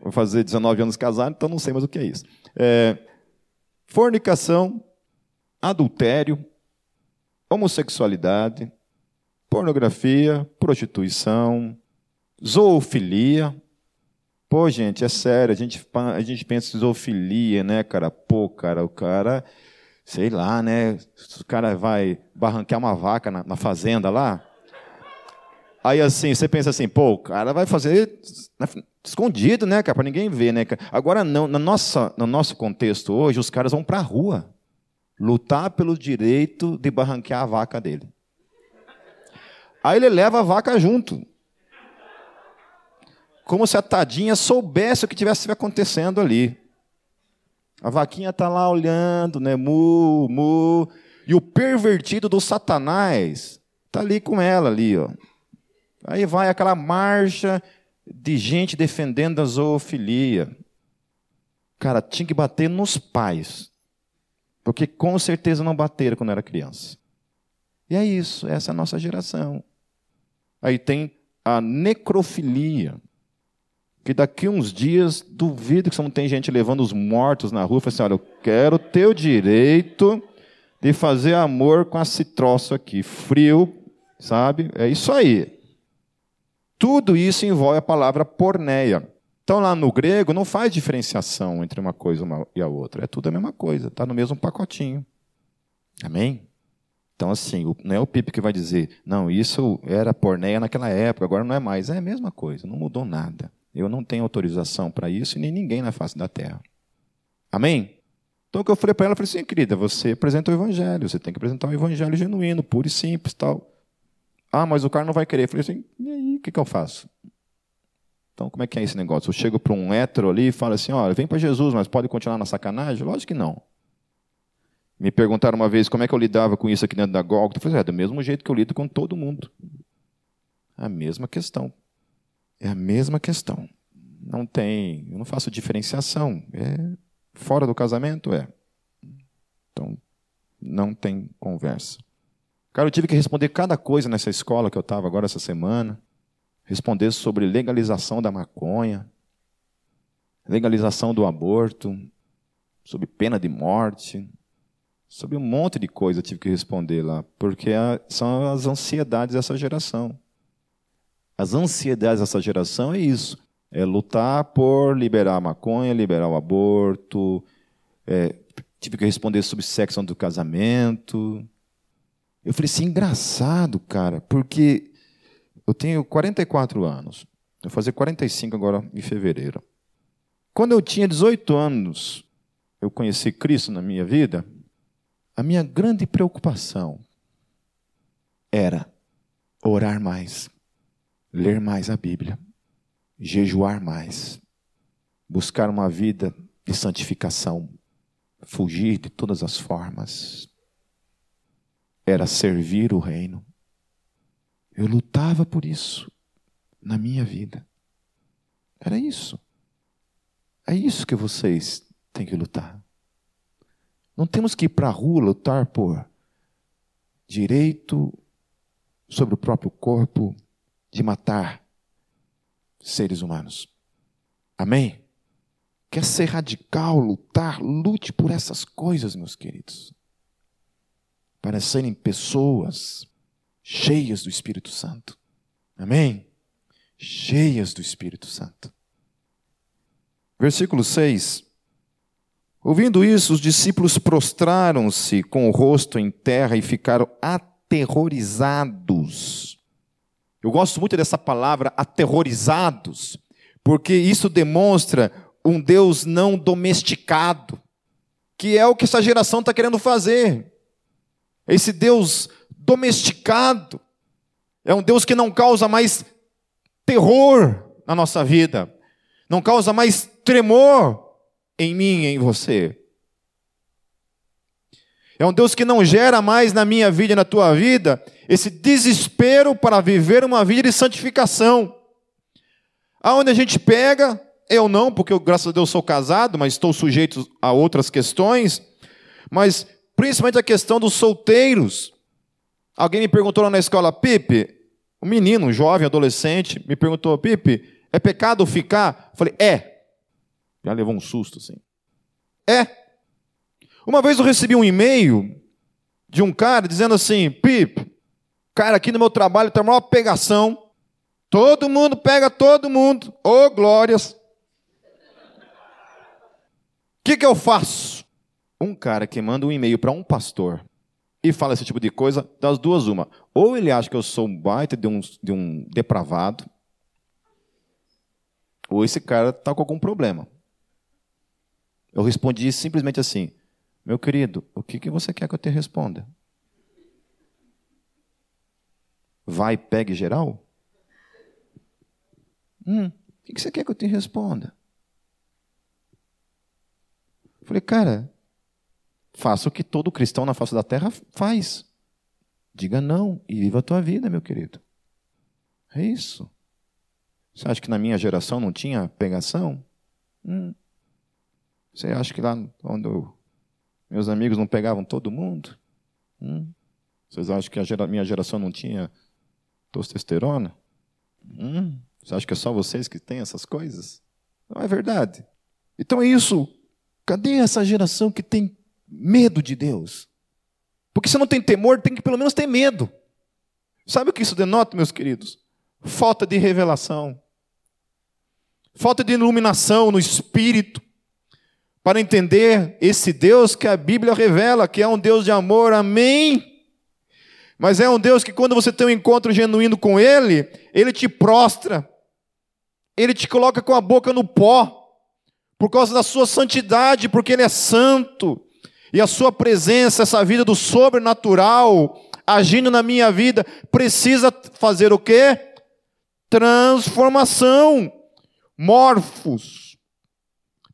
Vou fazer dezenove anos casado, então não sei mais o que é isso. É, fornicação, adultério, homossexualidade, pornografia, prostituição, zoofilia. Pô, gente, é sério, a gente, a gente pensa em zoofilia, né, cara? Pô, cara, o cara, sei lá, né, o cara vai barranquear uma vaca na, na fazenda lá. Aí, assim, você pensa assim, pô, o cara vai fazer escondido, né, cara, para ninguém ver, né, cara? Agora, não, na nossa, no nosso contexto hoje, os caras vão para a rua lutar pelo direito de barranquear a vaca dele. Aí ele leva a vaca junto. Como se a tadinha soubesse o que estivesse acontecendo ali. A vaquinha está lá olhando, né, mu, mu. E o pervertido do Satanás está ali com ela, ali, ó. Aí vai aquela marcha de gente defendendo a zoofilia. Cara, tinha que bater nos pais. Porque com certeza não bateram quando era criança. E é isso, essa é a nossa geração. Aí tem a necrofilia. Que daqui a uns dias, duvido que não tem gente levando os mortos na rua e fala assim, olha, eu quero ter o direito de fazer amor com esse troço aqui, frio, sabe? É isso aí. Tudo isso envolve a palavra porneia. Então, lá no grego, não faz diferenciação entre uma coisa e a outra. É tudo a mesma coisa, está no mesmo pacotinho. Amém? Então, assim, não é o Pipe que vai dizer, não, isso era porneia naquela época, agora não é mais. É a mesma coisa, não mudou nada. Eu não tenho autorização para isso e nem ninguém na face da terra. Amém? Então, o que eu falei para ela, eu falei assim, querida, você apresenta o evangelho, você tem que apresentar um evangelho genuíno, puro e simples, tal. Ah, mas o cara não vai querer. Eu falei assim, e aí, o que, que eu faço? Então, como é que é esse negócio? Eu chego para um hétero ali e falo assim, olha, vem para Jesus, mas pode continuar na sacanagem? Lógico que não. Me perguntaram uma vez como é que eu lidava com isso aqui dentro da Golgotha. Eu falei, é do mesmo jeito que eu lido com todo mundo. A mesma questão. É a mesma questão. Não tem... Eu não faço diferenciação. É fora do casamento, é. Então, não tem conversa. Cara, eu tive que responder cada coisa nessa escola que eu estava agora essa semana. Responder sobre legalização da maconha, legalização do aborto, sobre pena de morte, sobre um monte de coisa eu tive que responder lá, porque são as ansiedades dessa geração. As ansiedades dessa geração é isso, é lutar por liberar a maconha, liberar o aborto, é, tive que responder sobre sexo antes do casamento. Eu falei assim, engraçado, cara, porque eu tenho quarenta e quatro anos. Eu vou fazer quarenta e cinco agora em fevereiro. Quando eu tinha dezoito anos, eu conheci Cristo na minha vida, a minha grande preocupação era orar mais, ler mais a Bíblia, jejuar mais, buscar uma vida de santificação, fugir de todas as formas. Era servir o reino. Eu lutava por isso na minha vida. Era isso. É isso que vocês têm que lutar. Não temos que ir para a rua lutar por direito sobre o próprio corpo de matar seres humanos. Amém? Quer ser radical, lutar, lute por essas coisas, meus queridos. Para serem pessoas cheias do Espírito Santo. Amém? Cheias do Espírito Santo. Versículo seis. Ouvindo isso, os discípulos prostraram-se com o rosto em terra e ficaram aterrorizados. Eu gosto muito dessa palavra, aterrorizados, porque isso demonstra um Deus não domesticado, que é o que essa geração está querendo fazer. Esse Deus domesticado é um Deus que não causa mais terror na nossa vida, não causa mais tremor em mim e em você. É um Deus que não gera mais na minha vida e na tua vida esse desespero para viver uma vida de santificação. Aonde a gente pega, eu não, porque eu, graças a Deus, sou casado, mas estou sujeito a outras questões, mas principalmente a questão dos solteiros. Alguém me perguntou lá na escola, Pipe, um menino, um jovem, adolescente, me perguntou, Pipe, é pecado ficar? Eu falei, é. Já levou um susto, assim. É. Uma vez eu recebi um e-mail de um cara dizendo assim, Pipe, Cara, aqui no meu trabalho tem a maior pegação. Todo mundo pega todo mundo. Ô, oh, glórias. O que, que eu faço? Um cara que manda um e-mail para um pastor e fala esse tipo de coisa, das duas uma. Ou ele acha que eu sou um baita de um, de um depravado, ou esse cara está com algum problema. Eu respondi simplesmente assim: meu querido, o que, que você quer que eu te responda? Vai, pegue geral? Hum, o que, que você quer que eu te responda? Falei, cara, faça o que todo cristão na face da terra faz. Diga não e viva a tua vida, meu querido. É isso. Você acha que na minha geração não tinha pegação? Hum. Você acha que lá onde eu, meus amigos não pegavam todo mundo? Hum. Vocês acham que a gera, minha geração não tinha testosterona? Hum. Você acha que é só vocês que têm essas coisas? Não é verdade. Então é isso. Cadê essa geração que tem medo de Deus? Porque se não tem temor, tem que pelo menos ter medo. Sabe o que isso denota, meus queridos? Falta de revelação. Falta de iluminação no espírito para entender esse Deus que a Bíblia revela, que é um Deus de amor, amém? Mas é um Deus que quando você tem um encontro genuíno com Ele, Ele te prostra, Ele te coloca com a boca no pó, por causa da sua santidade, porque Ele é santo, e a sua presença, essa vida do sobrenatural, agindo na minha vida, precisa fazer o quê? Transformação, morfos,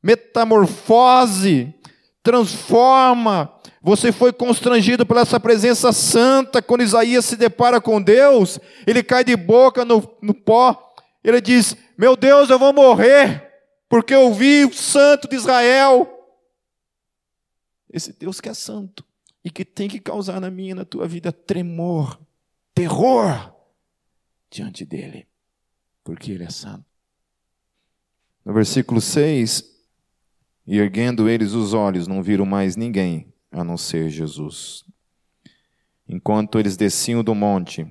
metamorfose, transforma. Você foi constrangido pela essa presença santa. Quando Isaías se depara com Deus, ele cai de boca no, no pó, ele diz, meu Deus, eu vou morrer, porque eu vi o santo de Israel. Esse Deus que é santo e que tem que causar na minha e na tua vida tremor, terror diante dele, porque ele é santo. No versículo seis, e erguendo eles os olhos, não viram mais ninguém, a não ser Jesus. Enquanto eles desciam do monte,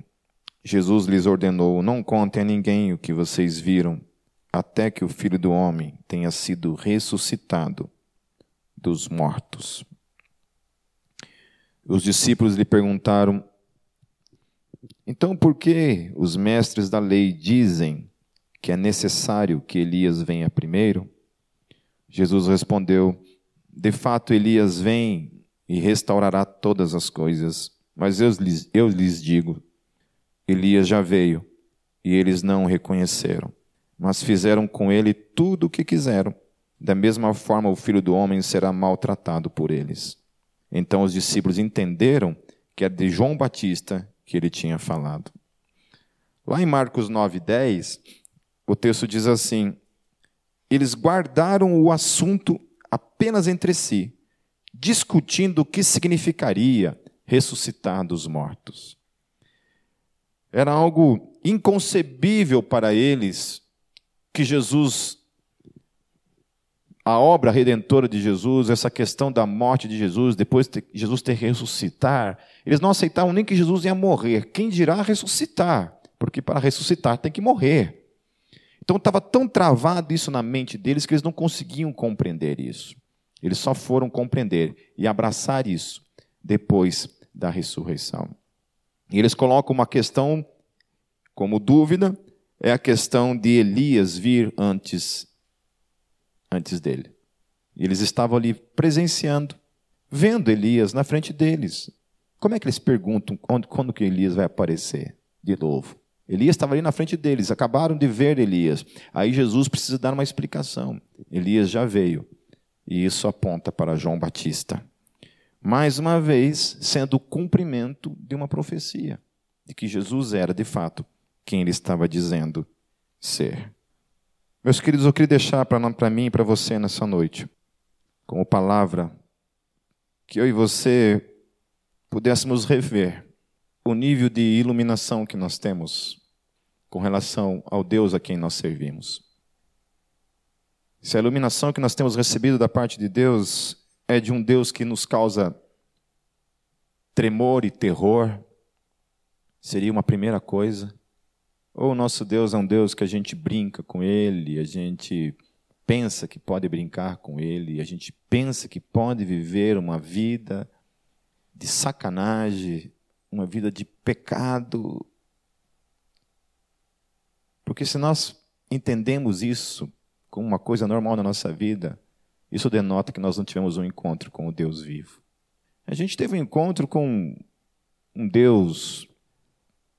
Jesus lhes ordenou, não contem a ninguém o que vocês viram, até que o Filho do Homem tenha sido ressuscitado dos mortos. Os discípulos lhe perguntaram, então por que os mestres da lei dizem que é necessário que Elias venha primeiro? Jesus respondeu, de fato Elias vem e restaurará todas as coisas, mas eu lhes, eu lhes digo, Elias já veio, e eles não o reconheceram, mas fizeram com ele tudo o que quiseram. Da mesma forma, o Filho do Homem será maltratado por eles. Então os discípulos entenderam que era de João Batista que ele tinha falado. Lá em Marcos nove, dez, o texto diz assim, eles guardaram o assunto apenas entre si, discutindo o que significaria ressuscitar dos mortos. Era algo inconcebível para eles que Jesus, a obra redentora de Jesus, essa questão da morte de Jesus, depois de Jesus ter ressuscitar, eles não aceitavam nem que Jesus ia morrer. Quem dirá ressuscitar? Porque para ressuscitar tem que morrer. Então estava tão travado isso na mente deles que eles não conseguiam compreender isso. Eles só foram compreender e abraçar isso depois da ressurreição. E eles colocam uma questão como dúvida, é a questão de Elias vir antes, antes dele. Eles estavam ali presenciando, vendo Elias na frente deles. Como é que eles perguntam quando, quando que Elias vai aparecer de novo? Elias estava ali na frente deles, acabaram de ver Elias. Aí Jesus precisa dar uma explicação. Elias já veio, e isso aponta para João Batista. Mais uma vez, sendo o cumprimento de uma profecia, de que Jesus era, de fato, quem ele estava dizendo ser. Meus queridos, eu queria deixar para mim e para você nessa noite, como palavra, que eu e você pudéssemos rever o nível de iluminação que nós temos com relação ao Deus a quem nós servimos. Se a iluminação que nós temos recebido da parte de Deus é de um Deus que nos causa tremor e terror, Seria uma primeira coisa. Ou o nosso Deus é um Deus que a gente brinca com ele, a gente pensa que pode brincar com ele, a gente pensa que pode viver uma vida de sacanagem, uma vida de pecado. Porque se nós entendemos isso como uma coisa normal na nossa vida, isso denota que nós não tivemos um encontro com o Deus vivo. A gente teve um encontro com um Deus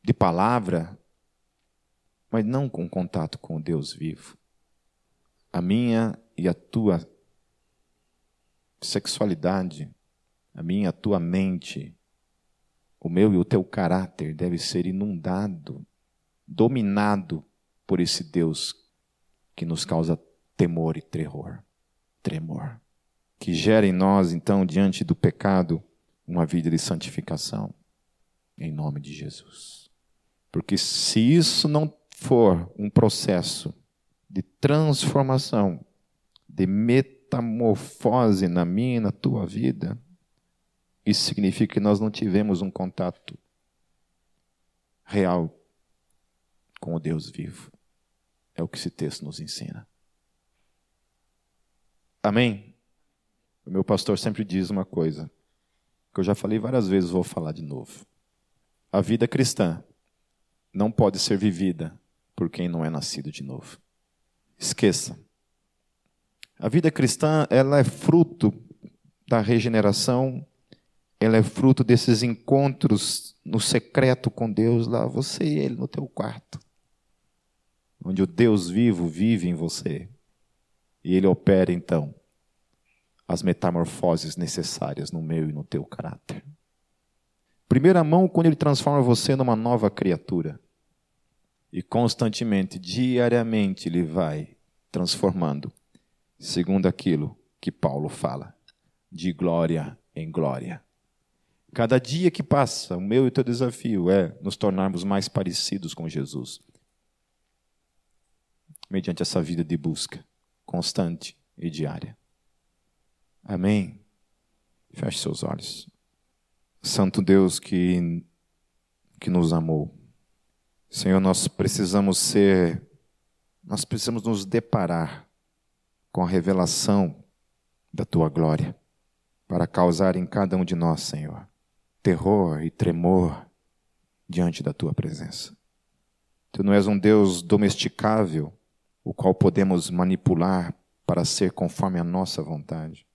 de palavra, mas não com contato com o Deus vivo. A minha e a tua sexualidade, a minha e a tua mente, o meu e o teu caráter deve ser inundado, dominado por esse Deus que nos causa temor e terror, tremor, que gera em nós, então, diante do pecado, uma vida de santificação, em nome de Jesus. Porque se isso não for um processo de transformação, de metamorfose na minha e na tua vida, isso significa que nós não tivemos um contato real com o Deus vivo. É o que esse texto nos ensina. Amém? O meu pastor sempre diz uma coisa, que eu já falei várias vezes, vou falar de novo. A vida cristã não pode ser vivida por quem não é nascido de novo. Esqueça. A vida cristã, ela é fruto da regeneração, ela é fruto desses encontros no secreto com Deus, lá você e ele no teu quarto, onde o Deus vivo vive em você. E ele opera, então, as metamorfoses necessárias no meu e no teu caráter. Primeira mão, quando ele transforma você numa nova criatura. E constantemente, diariamente, ele vai transformando, segundo aquilo que Paulo fala, de glória em glória. Cada dia que passa, o meu e o teu desafio é nos tornarmos mais parecidos com Jesus, mediante essa vida de busca constante e diária. Amém? Feche seus olhos. Santo Deus que, que nos amou. Senhor, nós precisamos ser, nós precisamos nos deparar com a revelação da Tua glória para causar em cada um de nós, Senhor, terror e tremor diante da Tua presença. Tu não és um Deus domesticável, o qual podemos manipular para ser conforme a nossa vontade.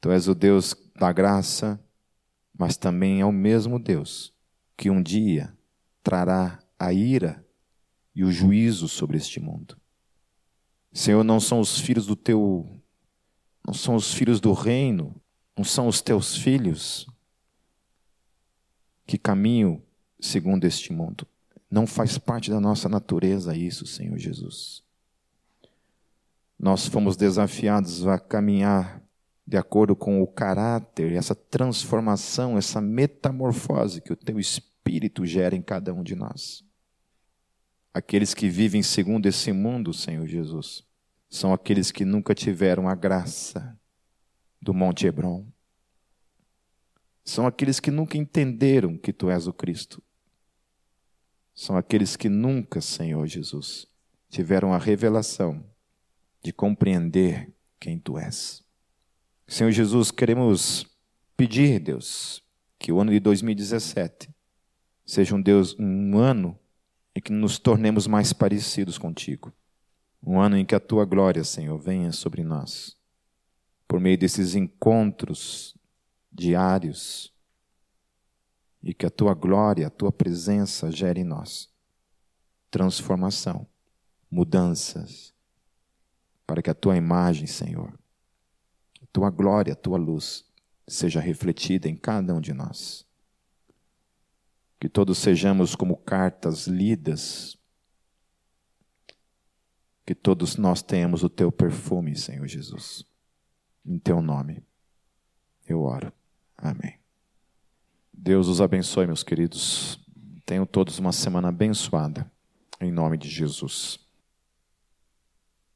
Tu és o Deus da graça, mas também é o mesmo Deus que um dia trará a ira e o juízo sobre este mundo. Senhor, não são os filhos do teu, não são os filhos do reino, não são os teus filhos que caminham segundo este mundo. Não faz parte da nossa natureza isso, Senhor Jesus. Nós fomos desafiados a caminhar de acordo com o caráter, essa transformação, essa metamorfose que o teu Espírito gera em cada um de nós. Aqueles que vivem segundo esse mundo, Senhor Jesus, são aqueles que nunca tiveram a graça do Monte Hermon. São aqueles que nunca entenderam que Tu és o Cristo. São aqueles que nunca, Senhor Jesus, tiveram a revelação de compreender quem Tu és. Senhor Jesus, queremos pedir, Deus, que o ano de dois mil e dezessete seja um, Deus, um ano em que nos tornemos mais parecidos contigo. Um ano em que a Tua glória, Senhor, venha sobre nós, por meio desses encontros diários, e que a Tua glória, a Tua presença gere em nós transformação, mudanças, para que a Tua imagem, Senhor, a Tua glória, a Tua luz, seja refletida em cada um de nós. Que todos sejamos como cartas lidas, que todos nós tenhamos o Teu perfume, Senhor Jesus. Em Teu nome, eu oro. Amém. Deus os abençoe, meus queridos. Tenham todos uma semana abençoada, em nome de Jesus.